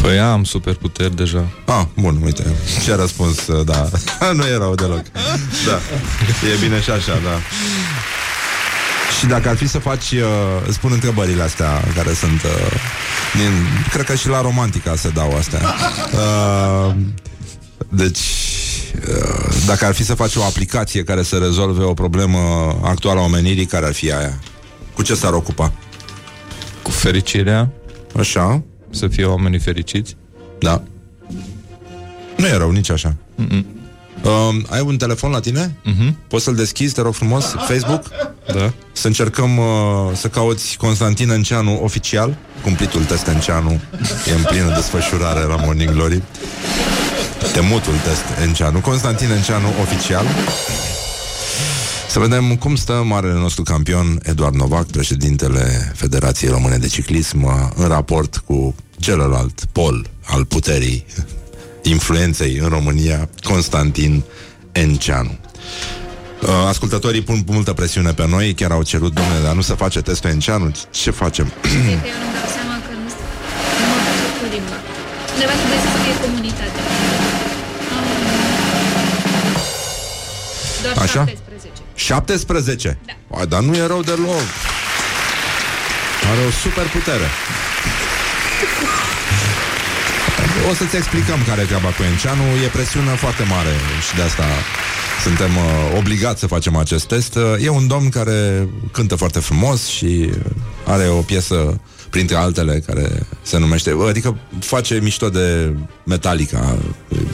Păi am superputeri deja. Bun, uite, ce răspuns, da. Nu erau deloc. Da, e bine și așa, da. Și dacă ar fi să faci, îți pun întrebările astea care sunt cred că și la Romantica se dau astea. Deci dacă ar fi să faci o aplicație care să rezolve o problemă actuală a omenirii, care ar fi aia? Cu ce s-ar ocupa? Cu fericirea. Așa. Să fie oamenii fericiți. Da. Nu e rău nici așa. Ai un telefon la tine? Poți să-l deschizi, te rog frumos? Facebook? Da. Să încercăm să cauți Constantin Enceanu oficial. Cumplitul test Enceanu e în plină desfășurare la Morning Glory. Temutul test Enceanu, Constantin Enceanu oficial. Să vedem cum stă marele nostru campion Eduard Novac, președintele Federației Române de Ciclism, în raport cu celălalt pol al puterii, influenței în România, Constantin Enceanu. Ascultătorii pun multă presiune pe noi, chiar au cerut, domnule, dar nu se face testul Enceanu, ce facem? Eu nu-mi dau seama că nu mă duc cu limba. Undeva trebuie să fie comunitatea. Doar așa? 17? Da. Dar nu e rău deloc. Are o super putere. O să-ți explicăm care e treaba cu Enceanu. E presiune foarte mare și de asta suntem obligați să facem acest test. E un domn care cântă foarte frumos și are o piesă, printre altele, care se numește... Adică face mișto de Metallica.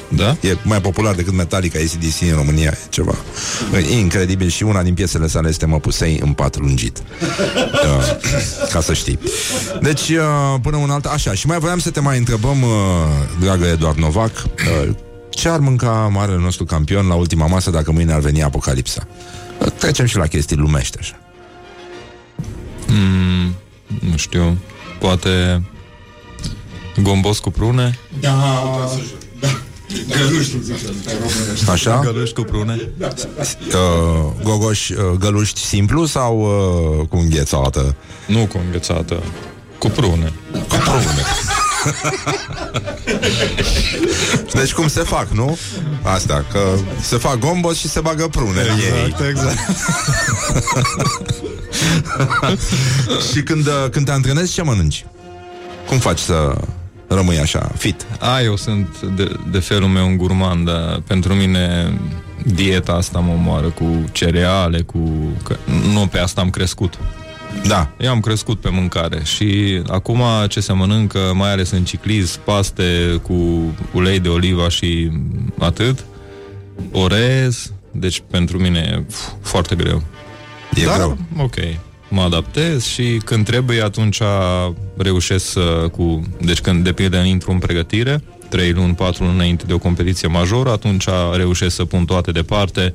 Da? E mai popular decât Metallica, AC/DC în România, e ceva incredibil. Și una din piesele sale este Mă pusei în pat lungit. Ca să știi. Deci, până un altă... Așa, și mai voiam să te mai întrebăm, dragă Eduard Novac, ce ar mânca marele nostru campion la ultima masă dacă mâine ar veni apocalipsa? Trecem și la chestii lumești, așa. Nu știu, poate gombos cu prune? Da. Găluși cu așa? Găluși cu prune? Da. Gogoși, găluști simplu sau cu înghețată? Nu cu înghețată, cu prune. Cu prune. Deci cum se fac, nu? Asta, că se fac gombos și se bagă prune. Exact. Și când te antrenezi, ce mănânci? Cum faci să rămâi așa fit. Eu sunt de felul meu un gurman, dar pentru mine dieta asta mă omoară cu cereale, că nu pe asta am crescut. Da. Eu am crescut pe mâncare și acum ce se mănâncă, mai ales în ciclism, paste cu ulei de oliva și atât, orez, deci pentru mine e foarte greu. E dar, greu. Ok, mă adaptez și când trebuie atunci reușesc deci când depinde intru în pregătire, 3 luni, 4 luni înainte de o competiție majoră, atunci reușesc să pun toate departe,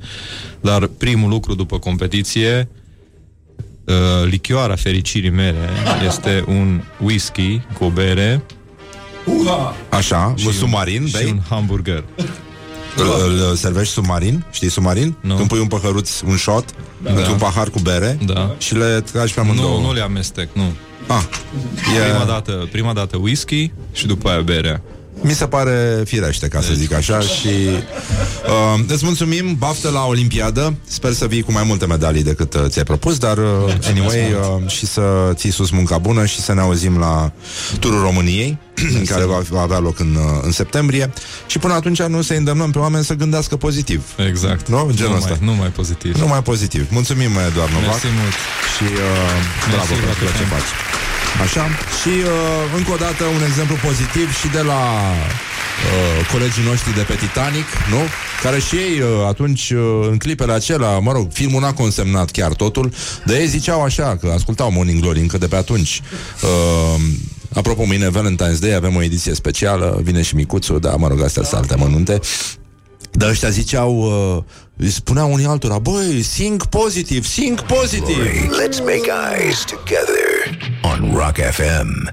dar primul lucru după competiție, lichioara fericirii mele este un whisky cu o bere. Așa, și submarin, și un hamburger. Îl servești submarin? Știi submarin? No. Când pui un păhăruț, un shot, un pahar cu bere, și le tragi pe amândouă. Nu le amestec, nu. Prima dată whisky și după aia berea. Mi se pare firește, ca să zic așa. Și îți mulțumim, baftă la Olimpiadă. Sper să vii cu mai multe medalii decât ți-ai propus. Dar, și să ții sus munca bună. Și să ne auzim la Turul României, care va avea loc în septembrie. Și până atunci nu se îndemnăm pe oameni să gândească pozitiv. Exact, numai pozitiv. Mulțumim, Eduard Novac. Și bravo pentru ce faci. Așa, și încă o dată un exemplu pozitiv și de la colegii noștri de pe Titanic, nu? Care și ei atunci, în clipele acelea, filmul n-a consemnat chiar totul, de ei ziceau așa, că ascultau Morning Glory încă de pe atunci. Apropo, mâine Valentine's Day, avem o ediție specială, vine și micuțul, dar astea sunt alte mănunte. Dar ăștia ziceau, îi spuneau unii altora, think positive. Let's make eyes together on Rock FM.